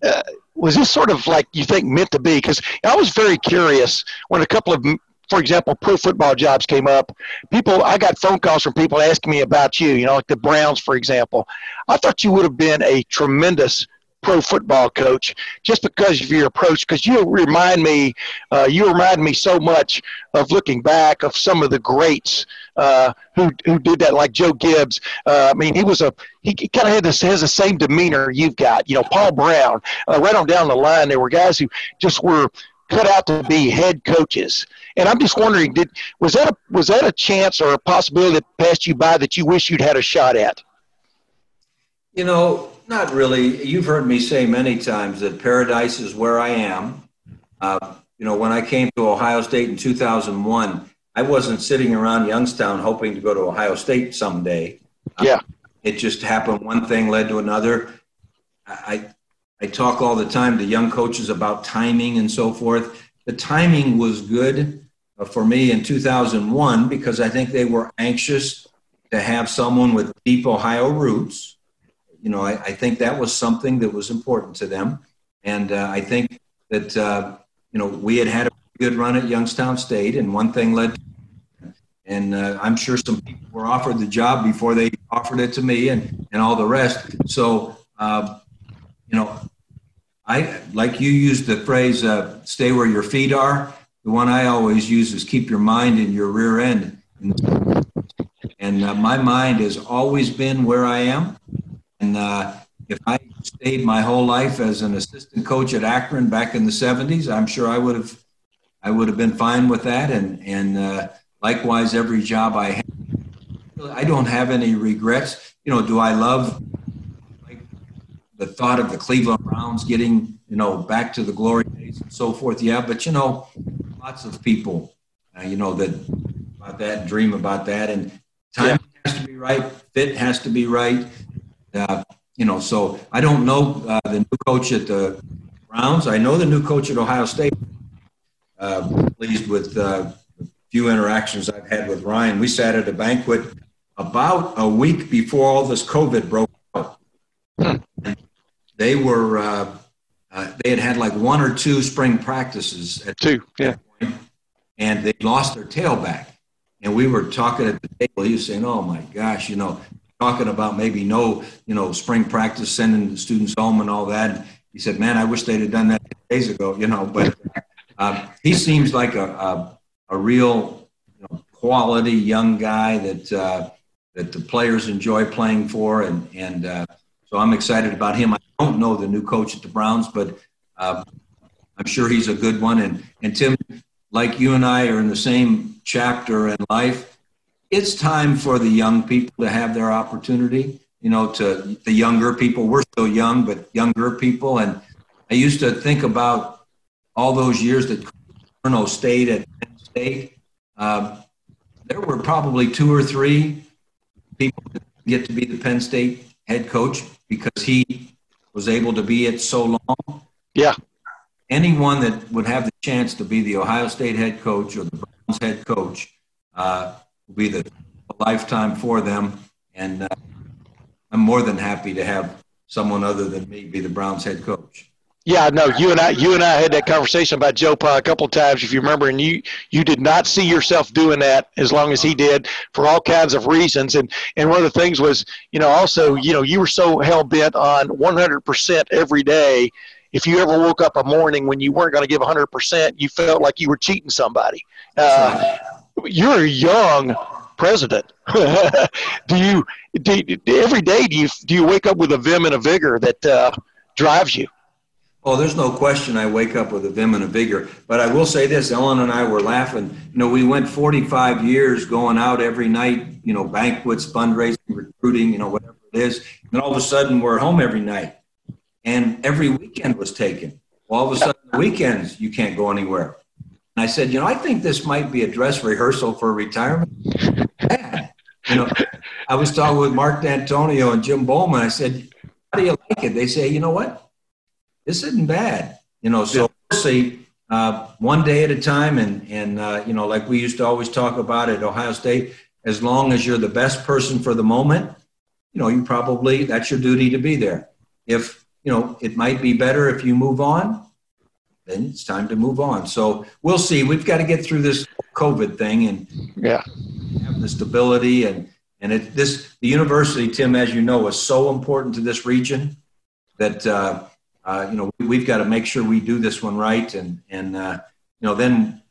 uh, was this sort of like you think meant to be? Because I was very curious when a couple of, for example, pro football jobs came up. People, I got phone calls from people asking me about you, you know, like the Browns, for example. I thought you would have been a tremendous pro football coach just because of your approach, because you remind me, uh, you remind me so much of looking back of some of the greats uh, who who did that, like Joe Gibbs. Uh, I mean, he was a he kind of had this has the same demeanor you've got. You know, Paul Brown, uh, right on down the line. There were guys who just were cut out to be head coaches, and I'm just wondering, did was that a, was that a chance or a possibility that passed you by that you wish you'd had a shot at? You know. Not really. You've heard me say many times that paradise is where I am. Uh, you know, when I came to Ohio State in two thousand one, I wasn't sitting around Youngstown hoping to go to Ohio State someday. Uh, yeah. It just happened. One thing led to another. I, I talk all the time to young coaches about timing and so forth. The timing was good for me in two thousand one because I think they were anxious to have someone with deep Ohio roots. You know, I, I think that was something that was important to them. And uh, I think that, uh, you know, we had had a good run at Youngstown State, and one thing led to and uh, I'm sure some people were offered the job before they offered it to me and, and all the rest. So, uh, you know, I like you used the phrase, uh, stay where your feet are. The one I always use is keep your mind in your rear end. And uh, my mind has always been where I am. And uh, if I stayed my whole life as an assistant coach at Akron back in the seventies, I'm sure I would have, I would have been fine with that. And and uh, likewise, every job I had, I don't have any regrets. You know, do I love like, the thought of the Cleveland Browns getting, you know, back to the glory days and so forth? Yeah, but you know, lots of people, uh, you know, that about that dream about that, and time yeah. has to be right, fit has to be right. Uh, you know, so I don't know uh, the new coach at the rounds. I know the new coach at Ohio State. Uh, pleased with uh, a few interactions I've had with Ryan. We sat at a banquet about a week before all this COVID broke out. They were uh, uh, they had had like one or two spring practices at two, yeah, point, and they lost their tailback. And we were talking at the table. He was saying, "Oh my gosh, you know." Talking about maybe no, you know, spring practice, sending the students home and all that. And he said, "Man, I wish they'd have done that days ago," you know. But uh, he seems like a a, a real, you know, quality young guy that uh, that the players enjoy playing for, and and uh, so I'm excited about him. I don't know the new coach at the Browns, but uh, I'm sure he's a good one. And and Tim, like you and I are in the same chapter in life. It's time for the young people to have their opportunity, you know, to the younger people. We're still young, but younger people. And I used to think about all those years that Colonel stayed at Penn State. Uh, there were probably two or three people that get to be the Penn State head coach because he was able to be it so long. Yeah. Anyone that would have the chance to be the Ohio State head coach or the Browns head coach, uh, be the lifetime for them, and uh, I'm more than happy to have someone other than me be the Browns head coach. Yeah, no, you and I, you and I had that conversation about Joe Pye a couple of times, if you remember, and you, you did not see yourself doing that as long as he did for all kinds of reasons. And, and one of the things was, you know, also, you know, you were so hell bent on one hundred percent every day. If you ever woke up a morning when you weren't going to give one hundred percent, you felt like you were cheating somebody. Uh, You're a young president. do you do, do every day? Do you do you wake up with a vim and a vigor that uh, drives you? Oh, there's no question. I wake up with a vim and a vigor. But I will say this: Ellen and I were laughing. You know, we went forty-five years going out every night. You know, banquets, fundraising, recruiting. You know, whatever it is. And all of a sudden, we're home every night, and every weekend was taken. Well, all of a sudden, the weekends you can't go anywhere. And I said, you know, I think this might be a dress rehearsal for retirement. Yeah. You know, I was talking with Mark D'Antonio and Jim Bowman. I said, how do you like it? They say, you know what? This isn't bad. You know, so we'll see, uh, one day at a time. And, and uh, you know, like we used to always talk about at Ohio State, as long as you're the best person for the moment, you know, you probably, that's your duty to be there. If, you know, it might be better if you move on. Then it's time to move on. So we'll see. We've got to get through this COVID thing and yeah, have the stability. And, and it, this, the university, Tim, as you know, is so important to this region that, uh, uh, you know, we've got to make sure we do this one right. And, and uh, you know, then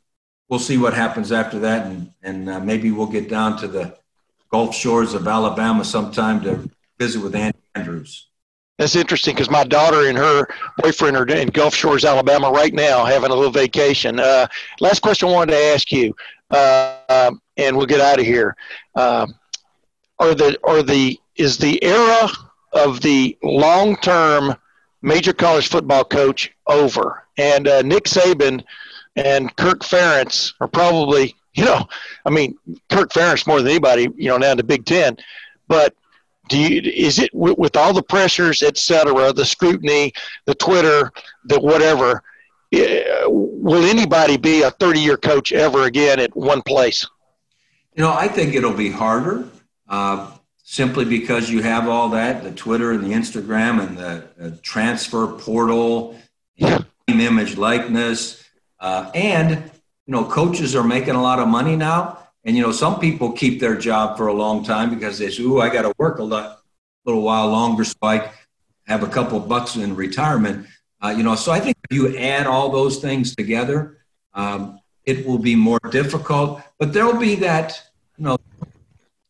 we'll see what happens after that. And, and uh, maybe we'll get down to the Gulf Shores of Alabama sometime to visit with Andy Andrews. That's interesting because my daughter and her boyfriend are in Gulf Shores, Alabama right now having a little vacation. Uh, last question I wanted to ask you, uh, um, and we'll get out of here. Uh, are the, are the, is the era of the long-term major college football coach over? And uh, Nick Saban and Kirk Ferentz are probably, you know, I mean, Kirk Ferentz more than anybody, you know, now in the Big Ten, but do you, is it with all the pressures, et cetera, the scrutiny, the Twitter, the whatever, will anybody be a thirty-year coach ever again at one place? You know, I think it'll be harder uh, simply because you have all that, the Twitter and the Instagram and the uh, transfer portal, yeah, image likeness. Uh, and, you know, coaches are making a lot of money now. And, you know, some people keep their job for a long time because they say, ooh, I got to work a lot, little while longer so I have a couple bucks in retirement. Uh, you know, so I think if you add all those things together, um, it will be more difficult. But there will be that, you know,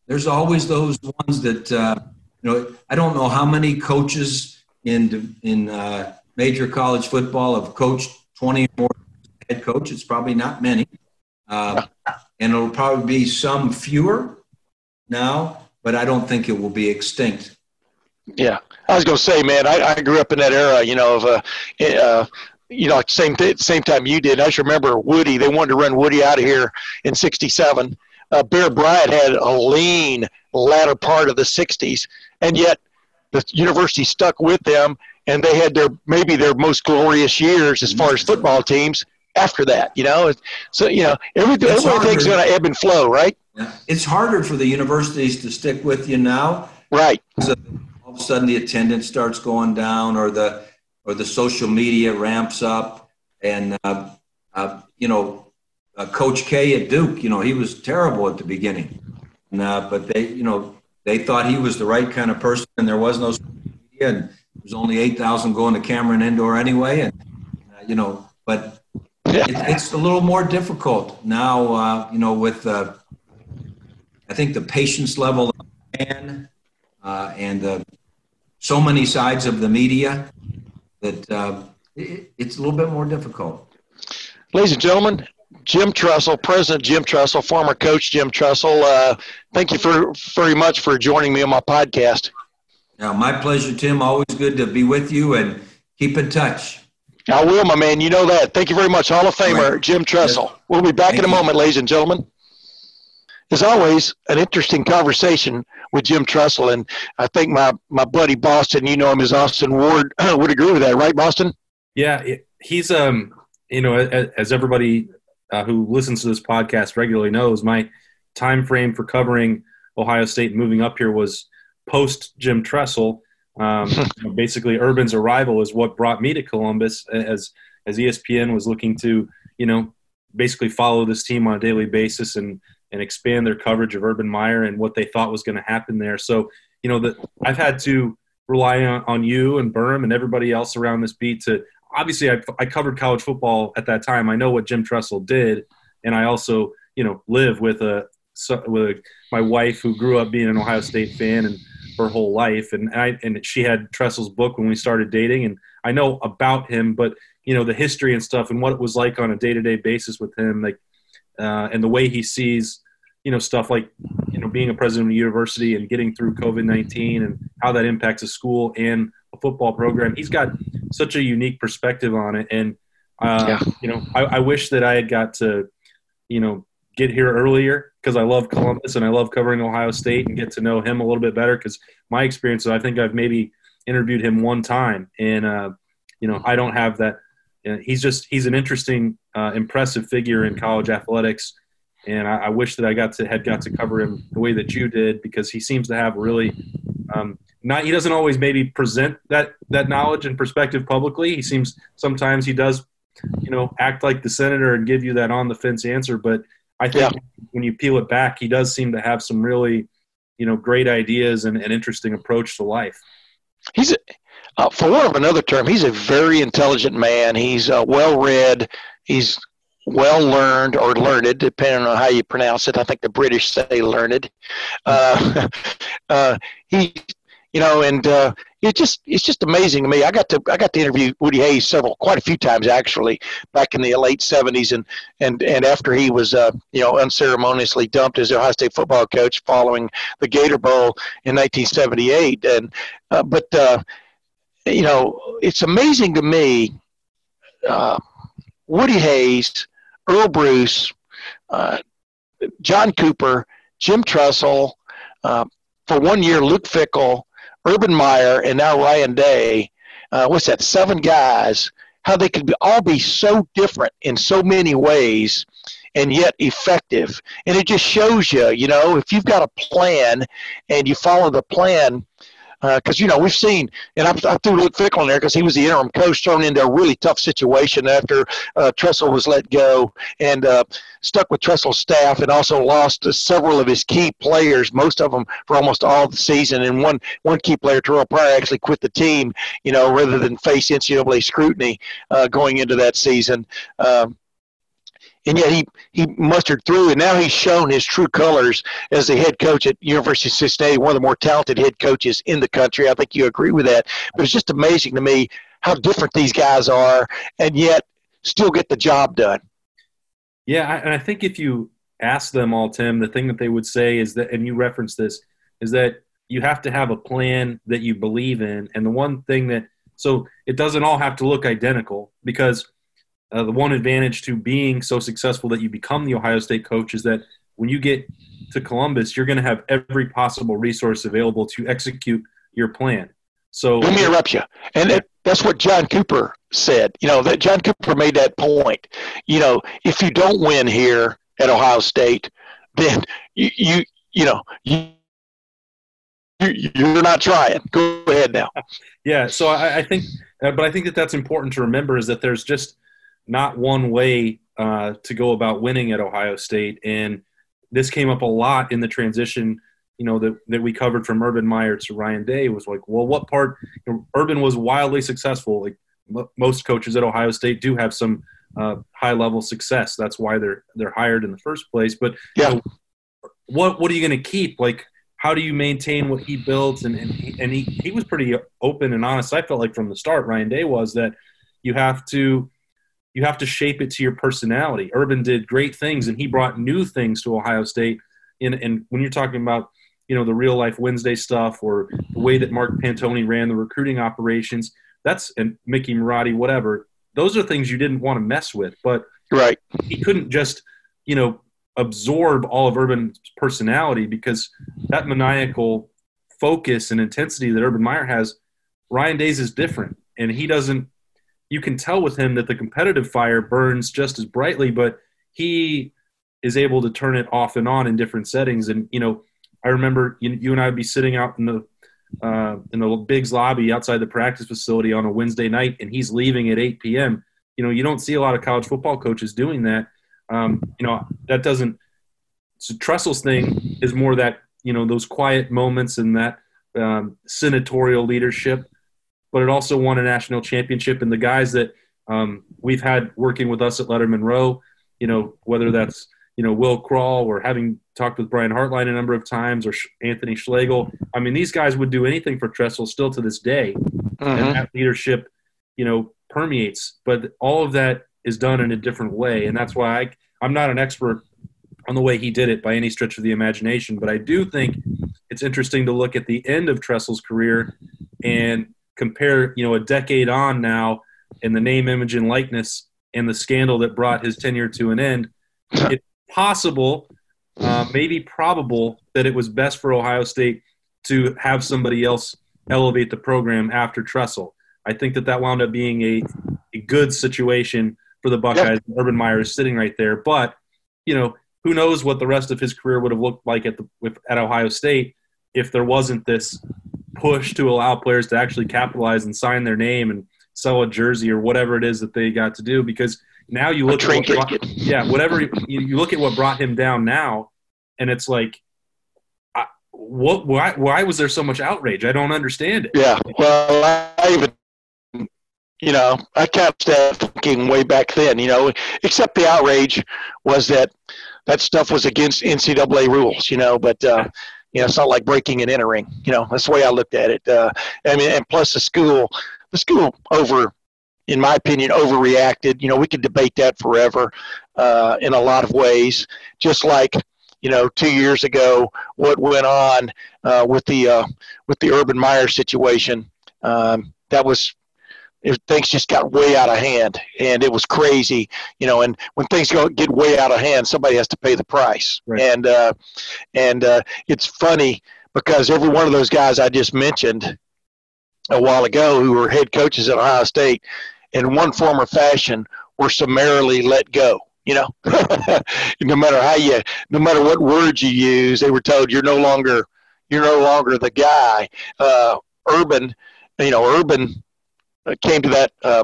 there's always those ones that, uh, you know, I don't know how many coaches in in uh, major college football have coached twenty or more head coach. It's probably not many. Uh, and it'll probably be some fewer now, but I don't think it will be extinct. Yeah. I was going to say, man, I, I grew up in that era, you know, of, uh, uh, you know, same, th- same time you did. I just remember Woody, they wanted to run Woody out of here in sixty-seven. Uh, Bear Bryant had a lean latter part of the sixties, and yet the university stuck with them and they had their maybe their most glorious years as far as football teams after that, you know. So, you know, everything, everything's going to ebb and flow, right? It's harder for the universities to stick with you now. Right. So all of a sudden the attendance starts going down, or the or the social media ramps up. And, uh, uh, you know, uh, Coach K at Duke, you know, he was terrible at the beginning. And, uh, but they, you know, they thought he was the right kind of person, and there was no social media, and there was only eight thousand going to Cameron Indoor anyway. And, uh, you know, but it, it's a little more difficult now, uh, you know, with, uh, I think, the patience level and, uh, and uh, so many sides of the media that uh, it, it's a little bit more difficult. Ladies and gentlemen, Jim Tressel, President Jim Tressel, former coach Jim Tressel, uh, thank you for, very much for joining me on my podcast. Now, my pleasure, Tim. Always good to be with you, and keep in touch. I will, my man. You know that. Thank you very much, Hall of Famer Jim Tressel. Yes. We'll be back thank in a moment, you. Ladies and gentlemen. As always, an interesting conversation with Jim Tressel, and I think my, my buddy Boston, you know him as Austin Ward, would agree with that, right, Boston? Yeah, he's, um, you know, as everybody uh, who listens to this podcast regularly knows, my time frame for covering Ohio State moving up here was post Jim Tressel. Um, basically, Urban's arrival is what brought me to Columbus, as as E S P N was looking to, you know, basically follow this team on a daily basis and and expand their coverage of Urban Meyer and what they thought was going to happen there. So, you know, that I've had to rely on, on you and Berm and everybody else around this beat to – obviously, I, I covered college football at that time. I know what Jim Tressel did, and I also, you know, live with a with my wife who grew up being an Ohio State fan and her whole life. And I and she had Tressel's book when we started dating, and I know about him, but, you know, the history and stuff and what it was like on a day-to-day basis with him, like, Uh, and the way he sees, you know, stuff like, you know, being a president of a university and getting through COVID nineteen and how that impacts a school and a football program. He's got such a unique perspective on it. And, uh, yeah. you know, I, I wish that I had got to, you know, get here earlier, because I love Columbus and I love covering Ohio State and get to know him a little bit better, because my experience, I think I've maybe interviewed him one time. And, uh, you know, I don't have that. He's just he's an interesting, uh, impressive figure in college athletics, and I, I wish that I got to had got to cover him the way that you did, because he seems to have really um, not he doesn't always maybe present that that knowledge and perspective publicly. He seems sometimes he does, you know, act like the senator and give you that on the fence answer. But I think yeah. when you peel it back, he does seem to have some really, you know, great ideas and an interesting approach to life. He's a Uh, for want of another term, he's a very intelligent man. He's uh, well-read. He's well-learned or learned, depending on how you pronounce it. I think the British say learned. Uh, uh, he, you know, and uh, it's just it's just amazing to me. I got to I got to interview Woody Hayes several, quite a few times actually, back in the late seventies, and and and after he was uh, you know unceremoniously dumped as the Ohio State football coach following the Gator Bowl in nineteen seventy-eight, and uh, but. Uh, You know, it's amazing to me, uh, Woody Hayes, Earle Bruce, uh, John Cooper, Jim Tressel, uh, for one year Luke Fickell, Urban Meyer, and now Ryan Day, uh, what's that, seven guys, how they could be, all be so different in so many ways and yet effective. And it just shows you, you know, if you've got a plan and you follow the plan, because, uh, you know, we've seen, and I, I threw Luke Fickell in there because he was the interim coach thrown into a really tough situation after uh, Tressel was let go, and uh, stuck with Tressel's staff, and also lost uh, several of his key players, most of them for almost all the season. And one, one key player, Terrell Pryor, actually quit the team, you know, rather than face N C double A scrutiny uh, going into that season. Um, And yet he, he mustered through, and now he's shown his true colors as the head coach at University of Cincinnati, one of the more talented head coaches in the country. I think you agree with that. But it's just amazing to me how different these guys are and yet still get the job done. Yeah, and I think if you ask them all, Tim, the thing that they would say is that, and you referenced this, is that you have to have a plan that you believe in. And the one thing that – so it doesn't all have to look identical, because – Uh, the one advantage to being so successful that you become the Ohio State coach is that when you get to Columbus, you're going to have every possible resource available to execute your plan. So let me interrupt you. And it, That's what John Cooper said. You know, that John Cooper made that point. You know, if you don't win here at Ohio State, then you you, you know you you're not trying. Go ahead now. Yeah. So I, I think, but I think that that's important to remember, is that there's just not one way uh, to go about winning at Ohio State, and this came up a lot in the transition. You know, that, that we covered from Urban Meyer to Ryan Day was like, well, what part you know, Urban was wildly successful. Like m- most coaches at Ohio State do have some uh, high level success. That's why they're, they're hired in the first place. But yeah. you know, what, what are you going to keep? Like, how do you maintain what he built? And, and, he, and he, he was pretty open and honest. I felt like from the start, Ryan Day was that you have to, you have to shape it to your personality. Urban did great things and he brought new things to Ohio State. And, and when you're talking about, you know, the Real Life Wednesday stuff or the way that Mark Pantone ran the recruiting operations, that's – and Mickey Marotti, whatever. Those are things you didn't want to mess with. But right. he couldn't just, you know, absorb all of Urban's personality, because that maniacal focus and intensity that Urban Meyer has, Ryan Day's is different. And he doesn't – you can tell with him that the competitive fire burns just as brightly, but he is able to turn it off and on in different settings. And, you know, I remember you, you and I would be sitting out in the uh, in the Big's lobby outside the practice facility on a Wednesday night, and he's leaving at eight p.m. You know, you don't see a lot of college football coaches doing that. Um, you know, that doesn't – so Tressel's thing is more that, you know, those quiet moments and that um, senatorial leadership, but it also won a national championship. And the guys that um, we've had working with us at Letterman Row, you know, whether that's – you know, Will Crawl, or having talked with Brian Hartline a number of times, or Anthony Schlegel. I mean, these guys would do anything for Tressel still to this day. Uh-huh. And that leadership, you know, permeates. But all of that is done in a different way. And that's why I, I'm not an expert on the way he did it by any stretch of the imagination. But I do think it's interesting to look at the end of Tressel's career and compare, you know, a decade on now, and the name, image, and likeness and the scandal that brought his tenure to an end. It, possible, uh, maybe probable, that it was best for Ohio State to have somebody else elevate the program after Tressel. I think that that wound up being a, a good situation for the Buckeyes. Yep. Urban Meyer is sitting right there. But, you know, who knows what the rest of his career would have looked like at the if, at Ohio State if there wasn't this push to allow players to actually capitalize and sign their name and sell a jersey or whatever it is that they got to do. Because now you look at what brought, yeah, whatever you, you look at what brought him down now, and it's like, I, what? Why? Why was there so much outrage? I don't understand it. Yeah, well, I even, you know, I kept that thinking way back then. You know, except the outrage was that that stuff was against N C double A rules. You know, but uh, you know, it's not like breaking and entering. You know, that's the way I looked at it. Uh, I mean, and plus the school, the school over. in my opinion, overreacted. You know, we could debate that forever uh, in a lot of ways, just like, you know, two years ago, what went on uh, with the uh, with the Urban Meyer situation. Um, that was, it, things just got way out of hand, and it was crazy, you know, and when things go get way out of hand, somebody has to pay the price. Right. And, uh, and uh, it's funny because every one of those guys I just mentioned a while ago who were head coaches at Ohio State in one form or fashion were summarily let go. You know, no matter how you, no matter what words you use, they were told you're no longer, you're no longer the guy. Uh, Urban, you know, Urban came to that uh,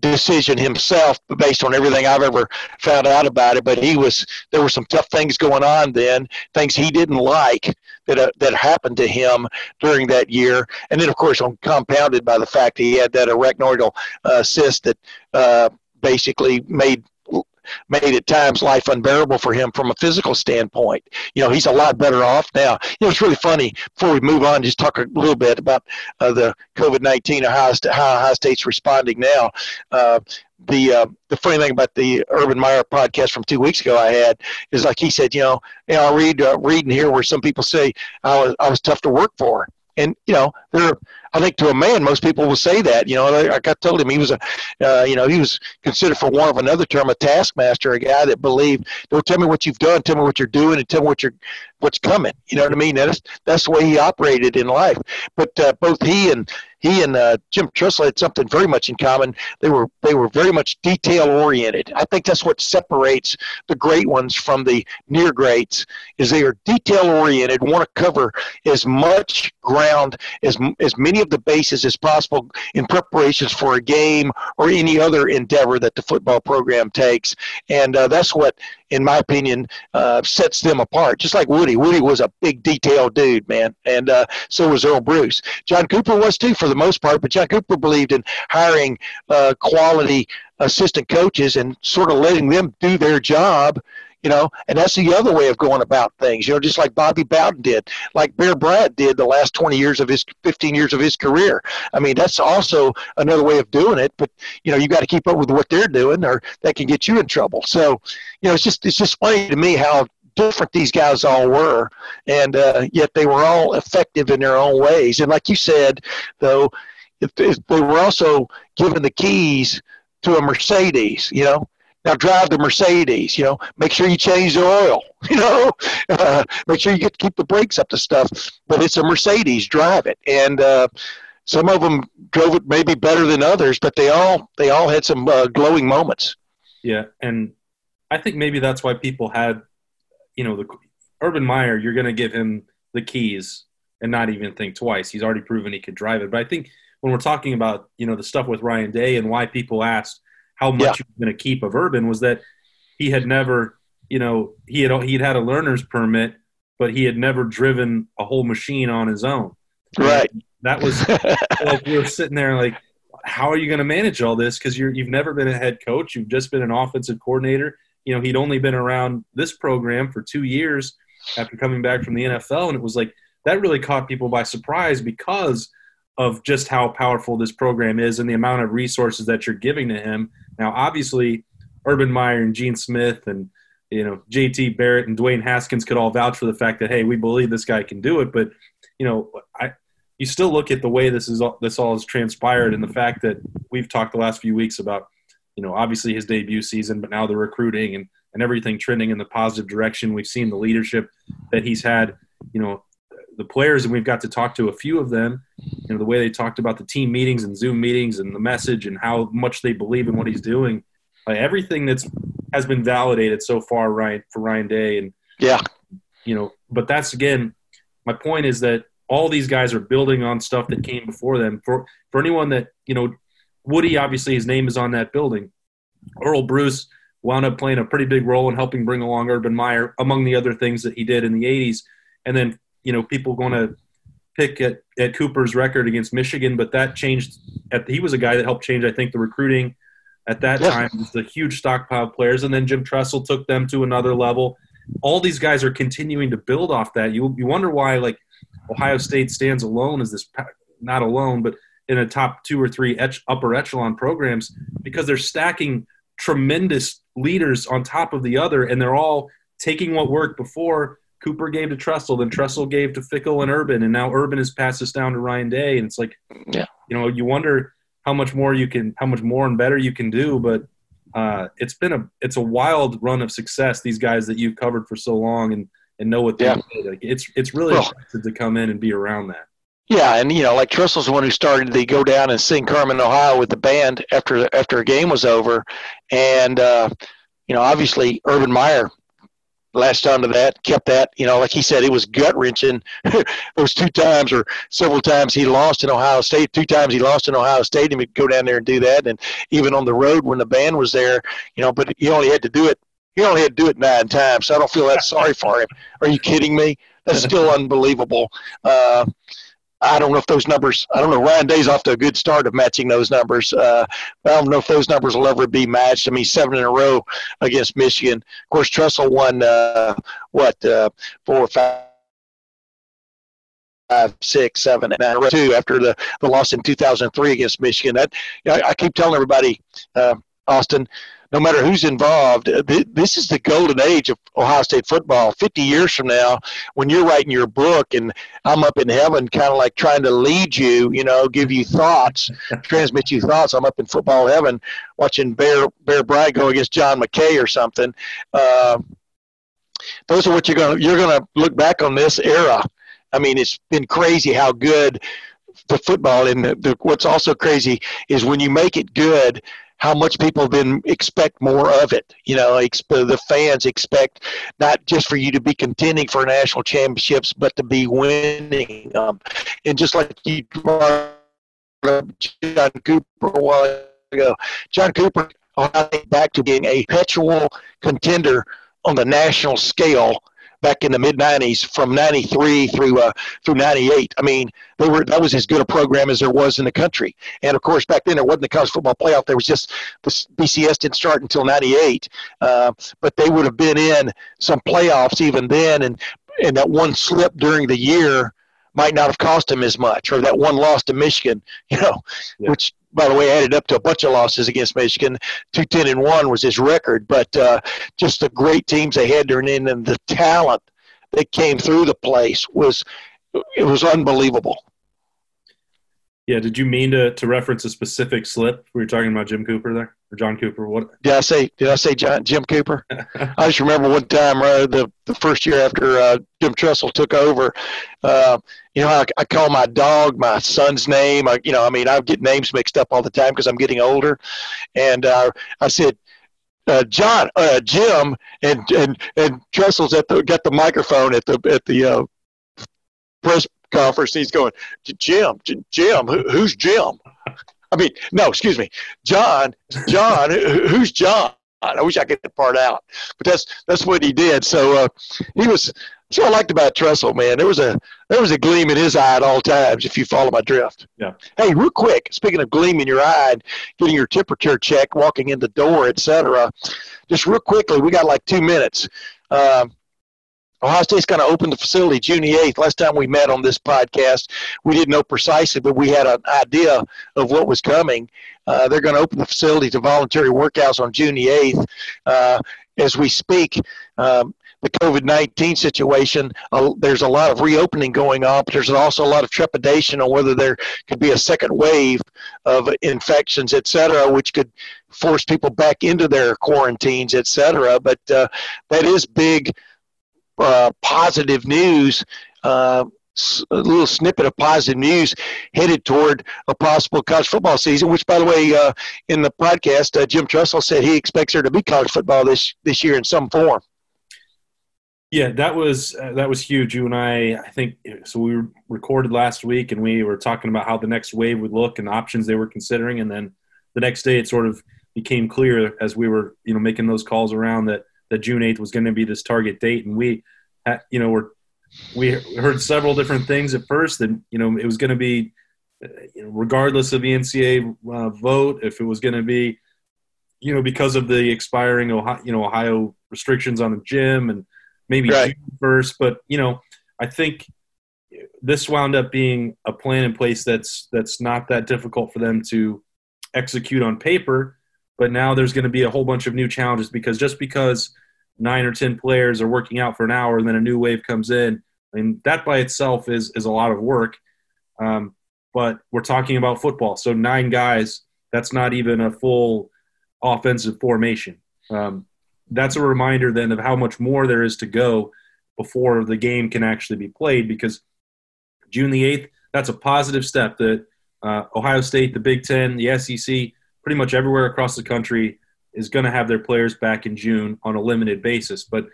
decision himself based on everything I've ever found out about it. But he was, there were some tough things going on then, things he didn't like that uh, that happened to him during that year. And then, of course, on, compounded by the fact he had that arachnoidal uh, cyst that uh, basically made made at times life unbearable for him from a physical standpoint. You know, he's a lot better off now. You know, it's really funny. Before we move on, just talk a little bit about uh, the COVID nineteen, Ohio, how Ohio State's responding now. Uh, the uh, the funny thing about the Urban Meyer podcast from two weeks ago I had is, like he said, you know, you know I read uh, reading here where some people say I was I was tough to work for, and you know there I think to a man, most people will say that. You know, like I told him, he was a, uh, you know, he was considered, for want of another term, a taskmaster, a guy that believed, don't tell me what you've done, tell me what you're doing, and tell me what you're, what's coming. You know what I mean? That's that's the way he operated in life. But uh, both he and he and uh, Jim Tressel had something very much in common. They were they were very much detail oriented. I think that's what separates the great ones from the near greats, is they are detail oriented, want to cover as much ground, as as many of the bases as possible in preparations for a game or any other endeavor that the football program takes. And uh, that's what, in my opinion, uh, sets them apart. Just like Woody. Woody was a big detail dude, man. And uh, so was Earle Bruce. John Cooper was too, for the most part, but John Cooper believed in hiring uh, quality assistant coaches and sort of letting them do their job, you know, and that's the other way of going about things, you know, just like Bobby Bowden did, like Bear Bryant did the last twenty years of his, fifteen years of his career. I mean, that's also another way of doing it, but, you know, you got to keep up with what they're doing or that can get you in trouble. So, you know, it's just, it's just funny to me how different these guys all were, and uh, yet they were all effective in their own ways. And like you said, though, if, if they were also given the keys to a Mercedes, you know, now drive the Mercedes, you know, make sure you change the oil, you know, uh, make sure you get, keep the brakes up to stuff, but it's a Mercedes, drive it. And uh, some of them drove it maybe better than others, but they all, they all had some uh, glowing moments. Yeah. And I think maybe that's why people had, you know, the Urban Meyer, you're going to give him the keys and not even think twice. He's already proven he could drive it. But I think when we're talking about, you know, the stuff with Ryan Day and why people asked how much yeah. he was going to keep of Urban, was that he had never, you know, he had he'd had a learner's permit, but he had never driven a whole machine on his own. Right. And that was like we were sitting there like, how are you going to manage all this? Because you're you've never been a head coach. You've just been an offensive coordinator. You know, he'd only been around this program for two years after coming back from the N F L. And it was like, that really caught people by surprise because of just how powerful this program is and the amount of resources that you're giving to him. Now, obviously, Urban Meyer and Gene Smith and, you know, J T Barrett and Dwayne Haskins could all vouch for the fact that, hey, we believe this guy can do it. But, you know, I, you still look at the way this is all, this all has transpired and the fact that we've talked the last few weeks about, you know, obviously his debut season, but now the recruiting and, and everything trending in the positive direction. We've seen the leadership that he's had, you know, the players, and we've got to talk to a few of them, you know, the way they talked about the team meetings and Zoom meetings and the message and how much they believe in what he's doing. Like everything that's has been validated so far, Ryan, for Ryan Day. And, yeah, you know, but that's, again, my point is that all these guys are building on stuff that came before them. For, for anyone that, you know, Woody, obviously, his name is on that building. Earle Bruce wound up playing a pretty big role in helping bring along Urban Meyer, among the other things that he did in the eighties. And then, you know, people going to pick at, at Cooper's record against Michigan, but that changed. At, he was a guy that helped change, I think, the recruiting at that yeah. time. It was a huge stockpile of players. And then Jim Tressel took them to another level. All these guys are continuing to build off that. You, you wonder why, like, Ohio State stands alone as this – not alone, but – in a top two or three etch, upper echelon programs, because they're stacking tremendous leaders on top of the other, and they're all taking what worked before. Cooper gave to Tressel, then Tressel gave to Fickell and Urban, and now Urban has passed this down to Ryan Day. And it's like, yeah. you know, you wonder how much more you can, how much more and better you can do. But uh, it's been a, it's a wild run of success. These guys that you've covered for so long and, and know what they yeah. did. Like it's, it's really well, impressive to come in and be around that. Yeah, and, you know, like Tressel's the one who started the go down and sing Carmen, Ohio with the band after after a game was over. And, uh, you know, obviously Urban Meyer latched onto that, kept that. You know, like he said, it was gut-wrenching. Those two times or several times he lost in Ohio State, two times he lost in Ohio State, and he'd go down there and do that. And even on the road when the band was there, you know, but he only had to do it. He only had to do it nine times, so I don't feel that sorry for him. Are you kidding me? That's still unbelievable. Uh I don't know if those numbers – I don't know. Ryan Day's off to a good start of matching those numbers. Uh, I don't know if those numbers will ever be matched. I mean, seven in a row against Michigan. Of course, Tressel won, uh, what, uh, four or five, five, six, seven, and nine, two after the, the loss in two thousand three against Michigan. That, you know, I, I keep telling everybody, uh, Austin, no matter who's involved, this is the golden age of Ohio State football. fifty years from now, when you're writing your book and I'm up in heaven kind of like trying to lead you, you know, give you thoughts, transmit you thoughts. I'm up in football heaven watching Bear, Bear Bryant go against John McKay or something. Uh, those are what you're going to, you're going to look back on this era. I mean, it's been crazy how good the football, and the, the, what's also crazy is when you make it good, how much people then expect more of it. You know, the fans expect not just for you to be contending for national championships, but to be winning them. And just like you brought up John Cooper a while ago, John Cooper, I think back to being a perpetual contender on the national scale back in the mid nineties, from ninety-three through uh, through ninety-eight. I mean, they were that was as good a program as there was in the country. And, of course, back then there wasn't the college football playoff. There was just the B C S didn't start until ninety-eight. Uh, but they would have been in some playoffs even then, and, and that one slip during the year might not have cost them as much, or that one loss to Michigan, you know, yeah. which, by the way, added up to a bunch of losses against Michigan. two ten and one was his record, but uh, just the great teams they had during in and the talent that came through the place was it was unbelievable. Yeah, did you mean to to reference a specific slip? We were talking about Jim Cooper there, or John Cooper. What did I say? Did I say John Jim Cooper? I just remember one time, uh, the the first year after uh, Jim Tressel took over. Uh, You know, I, I call my dog my son's name. I, you know, I mean, I get names mixed up all the time because I'm getting older. And uh, I said, uh, John, uh, Jim, and and and Tressel's at the got the microphone at the at the uh, press conference. And he's going, Jim, Jim, who, who's Jim? I mean, no, excuse me, John, John, who, who's John? I wish I could get that part out, but that's that's what he did. So uh, he was. So I liked about Tressel, man. There was a there was a gleam in his eye at all times, if you follow my drift. Yeah. Hey, real quick, speaking of gleam in your eye, and getting your temperature checked, walking in the door, et cetera, just real quickly, we got like two minutes. Um, Ohio State's going to open the facility June the eighth. Last time we met on this podcast, we didn't know precisely, but we had an idea of what was coming. Uh, they're going to open the facility to voluntary workouts on June the eighth. Uh, as we speak, um, the COVID nineteen situation, uh, there's a lot of reopening going on, but there's also a lot of trepidation on whether there could be a second wave of infections, et cetera, which could force people back into their quarantines, et cetera. But uh, that is big uh, positive news, uh, a little snippet of positive news headed toward a possible college football season, which, by the way, uh, in the podcast, uh, Jim Tressel said he expects there to be college football this, this year in some form. Yeah, that was uh, that was huge. You and I, I think, so we recorded last week, and we were talking about how the next wave would look and the options they were considering, and then the next day it sort of became clear as we were, you know, making those calls around that, that June eighth was going to be this target date, and we, had, you know, were we heard several different things at first that, you know, it was going to be, you know, regardless of the N C double A uh, vote, if it was going to be, you know, because of the expiring Ohio, you know, Ohio restrictions on the gym and. Maybe right. June first, but, you know, I think this wound up being a plan in place that's that's not that difficult for them to execute on paper, but now there's going to be a whole bunch of new challenges because just because nine or ten players are working out for an hour and then a new wave comes in, I mean, that by itself is is a lot of work, um, but we're talking about football. So nine guys, that's not even a full offensive formation. Um That's a reminder then of how much more there is to go before the game can actually be played, because June the eighth, that's a positive step that uh, Ohio State, the Big Ten, the S E C, pretty much everywhere across the country is going to have their players back in June on a limited basis. But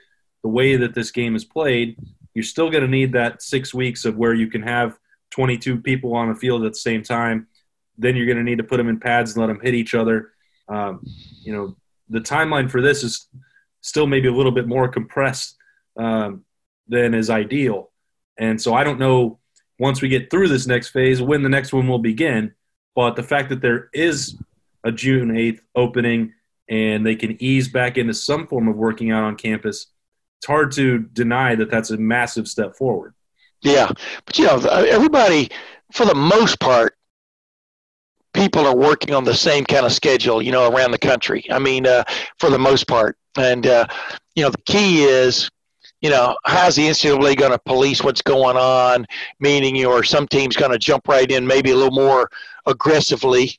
the way that this game is played, you're still going to need that six weeks of where you can have twenty-two people on a field at the same time. Then you're going to need to put them in pads and let them hit each other. Um, you know, the timeline for this is still maybe a little bit more compressed um, than is ideal. And so I don't know, once we get through this next phase, when the next one will begin. But the fact that there is a June eighth opening and they can ease back into some form of working out on campus, it's hard to deny that that's a massive step forward. Yeah. But, you know, everybody, for the most part, people are working on the same kind of schedule, you know, around the country. I mean, uh, for the most part. And, uh, you know, the key is, you know, how's the N C double A going to police what's going on, meaning you or some team's going to jump right in maybe a little more aggressively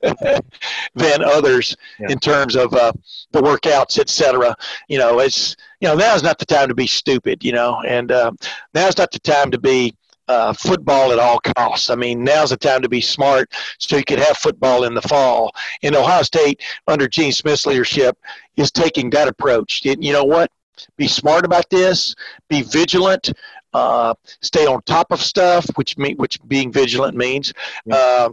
than others yeah. in terms of uh, the workouts, et cetera. You know, it's, you know, now's not the time to be stupid, you know, and uh, now's not the time to be Uh, football at all costs. I mean, now's the time to be smart so you could have football in the fall. And Ohio State, under Gene Smith's leadership, is taking that approach. And you know what? Be smart about this. Be vigilant. Uh, stay on top of stuff, which mean, which being vigilant means. Uh,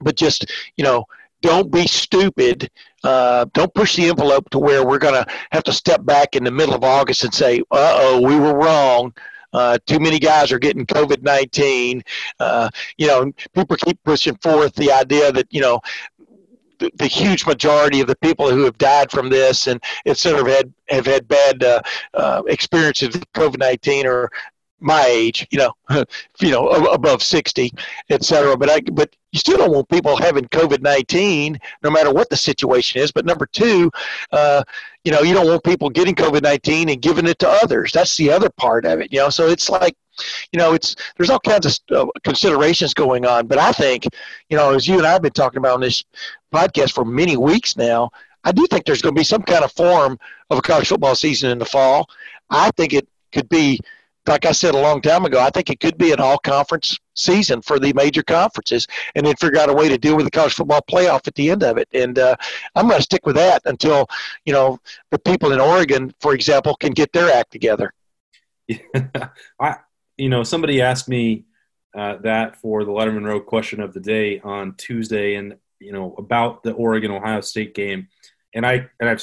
but just, you know, don't be stupid. Uh, don't push the envelope to where we're going to have to step back in the middle of August and say, uh-oh, we were wrong. Uh, too many guys are getting COVID nineteen. Uh, you know, people keep pushing forth the idea that, you know, the, the huge majority of the people who have died from this and et cetera have had, have had bad uh, uh, experiences with COVID nineteen or my age, you know, you know, above sixty, et cetera. But I, but you still don't want people having COVID nineteen, no matter what the situation is. But number two, uh, you know, you don't want people getting COVID nineteen and giving it to others. That's the other part of it, you know. So it's like, you know, it's there's all kinds of uh, considerations going on. But I think, you know, as you and I have been talking about on this podcast for many weeks now, I do think there's going to be some kind of form of a college football season in the fall. I think it could be. Like I said a long time ago, I think it could be an all-conference season for the major conferences, and then figure out a way to deal with the college football playoff at the end of it. And uh, I'm going to stick with that until, you know, the people in Oregon, for example, can get their act together. Yeah. I, you know, somebody asked me uh, that for the Letterman Row question of the day on Tuesday, and you know, about the Oregon-Ohio State game, and I and I've,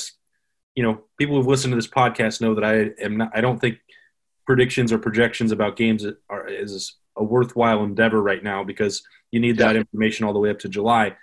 you know, people who've listened to this podcast know that I am not. I don't think. Predictions or projections about games are, is a worthwhile endeavor right now because you need that information all the way up to July.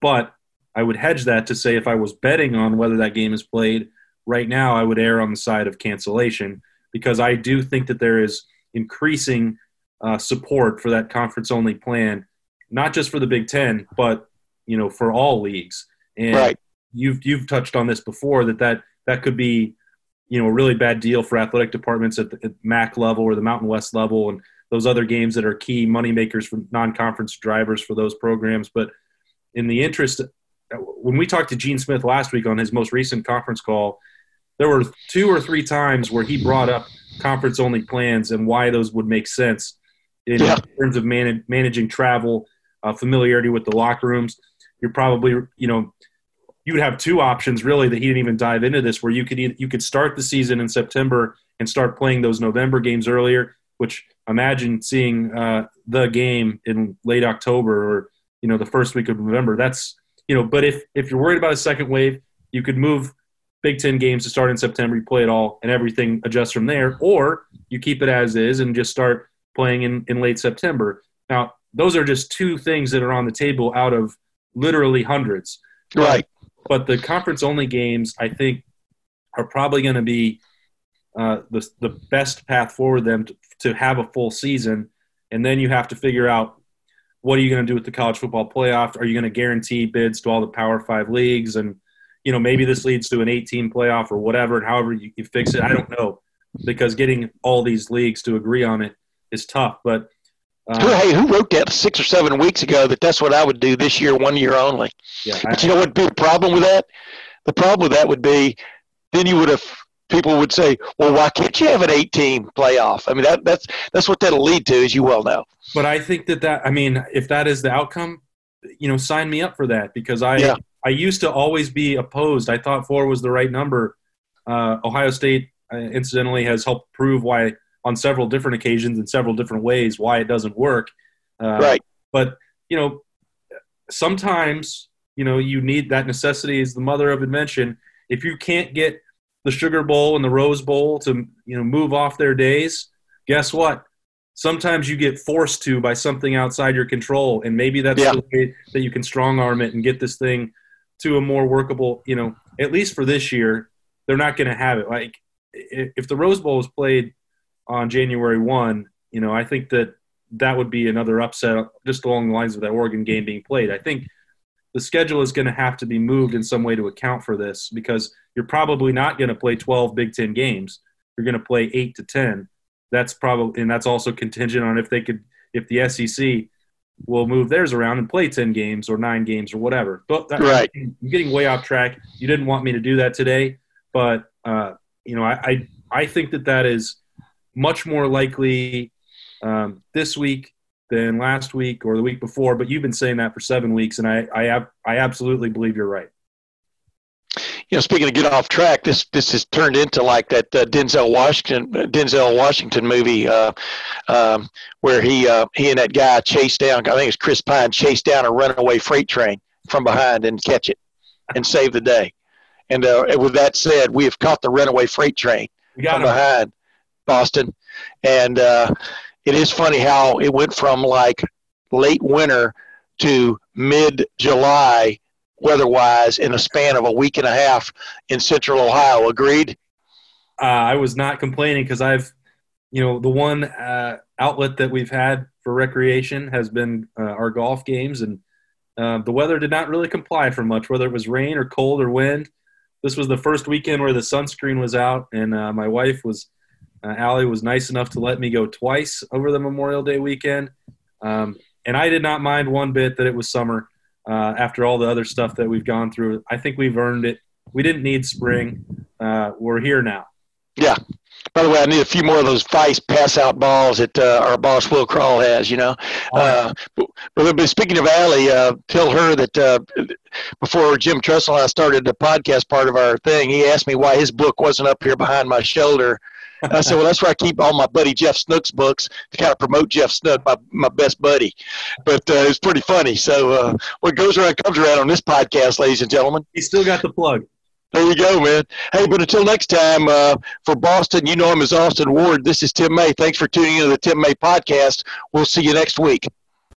But I would hedge that to say if I was betting on whether that game is played right now, I would err on the side of cancellation because I do think that there is increasing uh, support for that conference-only plan, not just for the Big Ten, but you know for all leagues. And right. you've you've touched on this before that that, that could be. You know, a really bad deal for athletic departments at the at M A C level or the Mountain West level and those other games that are key moneymakers for non-conference drivers for those programs. But in the interest – when we talked to Gene Smith last week on his most recent conference call, there were two or three times where he brought up conference-only plans and why those would make sense in yeah. terms of man- managing travel, uh, familiarity with the locker rooms. You're probably – you know. You would have two options, really, that he didn't even dive into this, where you could you could start the season in September and start playing those November games earlier, which imagine seeing uh, the game in late October or, you know, the first week of November. That's, you know, but if, if you're worried about a second wave, you could move Big Ten games to start in September, you play it all, and everything adjusts from there, or you keep it as is and just start playing in, in late September. Now, those are just two things that are on the table out of literally hundreds. Right. But the conference-only games, I think, are probably going to be uh, the the best path forward them to, to have a full season. And then you have to figure out what are you going to do with the college football playoff? Are you going to guarantee bids to all the Power Five leagues? And, you know, maybe this leads to an eight-team playoff or whatever, and however you, you fix it, I don't know, because getting all these leagues to agree on it is tough. But Um, hey, who wrote that six or seven weeks ago that that's what I would do this year, one year only? Yeah, I, but you know what would be the problem with that? The problem with that would be then you would have – people would say, well, why can't you have an eight-team playoff? I mean, that, that's that's what that will lead to, as you well know. But I think that that – I mean, if that is the outcome, you know, sign me up for that because I, yeah. I used to always be opposed. I thought four was the right number. Uh, Ohio State, uh, incidentally, has helped prove why – on several different occasions in several different ways why it doesn't work. Uh, right. But, you know, sometimes, you know, you need that necessity is the mother of invention. If you can't get the Sugar Bowl and the Rose Bowl to, you know, move off their days, guess what? Sometimes you get forced to by something outside your control, and maybe that's yeah. the way that you can strong arm it and get this thing to a more workable, you know, at least for this year, they're not going to have it. Like if the Rose Bowl was played – on January first, you know, I think that that would be another upset just along the lines of that Oregon game being played. I think the schedule is going to have to be moved in some way to account for this, because you're probably not going to play twelve Big Ten games. You're going to play eight to ten. That's probably, and that's also contingent on if they could, if the S E C will move theirs around and play ten games or nine games or whatever. But that, right. I'm getting way off track. You didn't want me to do that today, but uh, you know, I, I I think that that is much more likely um, this week than last week or the week before. But you've been saying that for seven weeks, and I I ab- I absolutely believe you're right. You know, speaking of get off track, this this has turned into like that uh, Denzel Washington Denzel Washington movie uh, um, where he uh, he and that guy chased down, I think it was Chris Pine, chased down a runaway freight train from behind and catch it and save the day. And uh, with that said, we have caught the runaway freight train from him. Behind Boston. And uh, it is funny how it went from like late winter to mid-July weather-wise in a span of a week and a half in Central Ohio. Agreed? Uh, I was not complaining because I've, you know, the one uh, outlet that we've had for recreation has been uh, our golf games, and uh, the weather did not really comply for much, whether it was rain or cold or wind. This was the first weekend where the sunscreen was out, and uh, my wife was, uh, Allie was nice enough to let me go twice over the Memorial Day weekend. Um, and I did not mind one bit that it was summer. Uh, after all the other stuff that we've gone through, I think we've earned it. We didn't need spring. Uh, we're here now. Yeah. By the way, I need a few more of those vice pass-out balls that uh, our boss Will Crawl has, you know. Uh, but, but speaking of Allie, uh, tell her that uh, before Jim Tressel and I started the podcast part of our thing, he asked me why his book wasn't up here behind my shoulder. And I said, well, that's where I keep all my buddy Jeff Snook's books to kind of promote Jeff Snook, my, my best buddy. But uh, it's pretty funny. So uh, what goes around comes around on this podcast, ladies and gentlemen. He's still got the plug. There you go, man. Hey, but until next time, uh, for Boston, you know him as Austin Ward. This is Tim May. Thanks for tuning in to the Tim May podcast. We'll see you next week.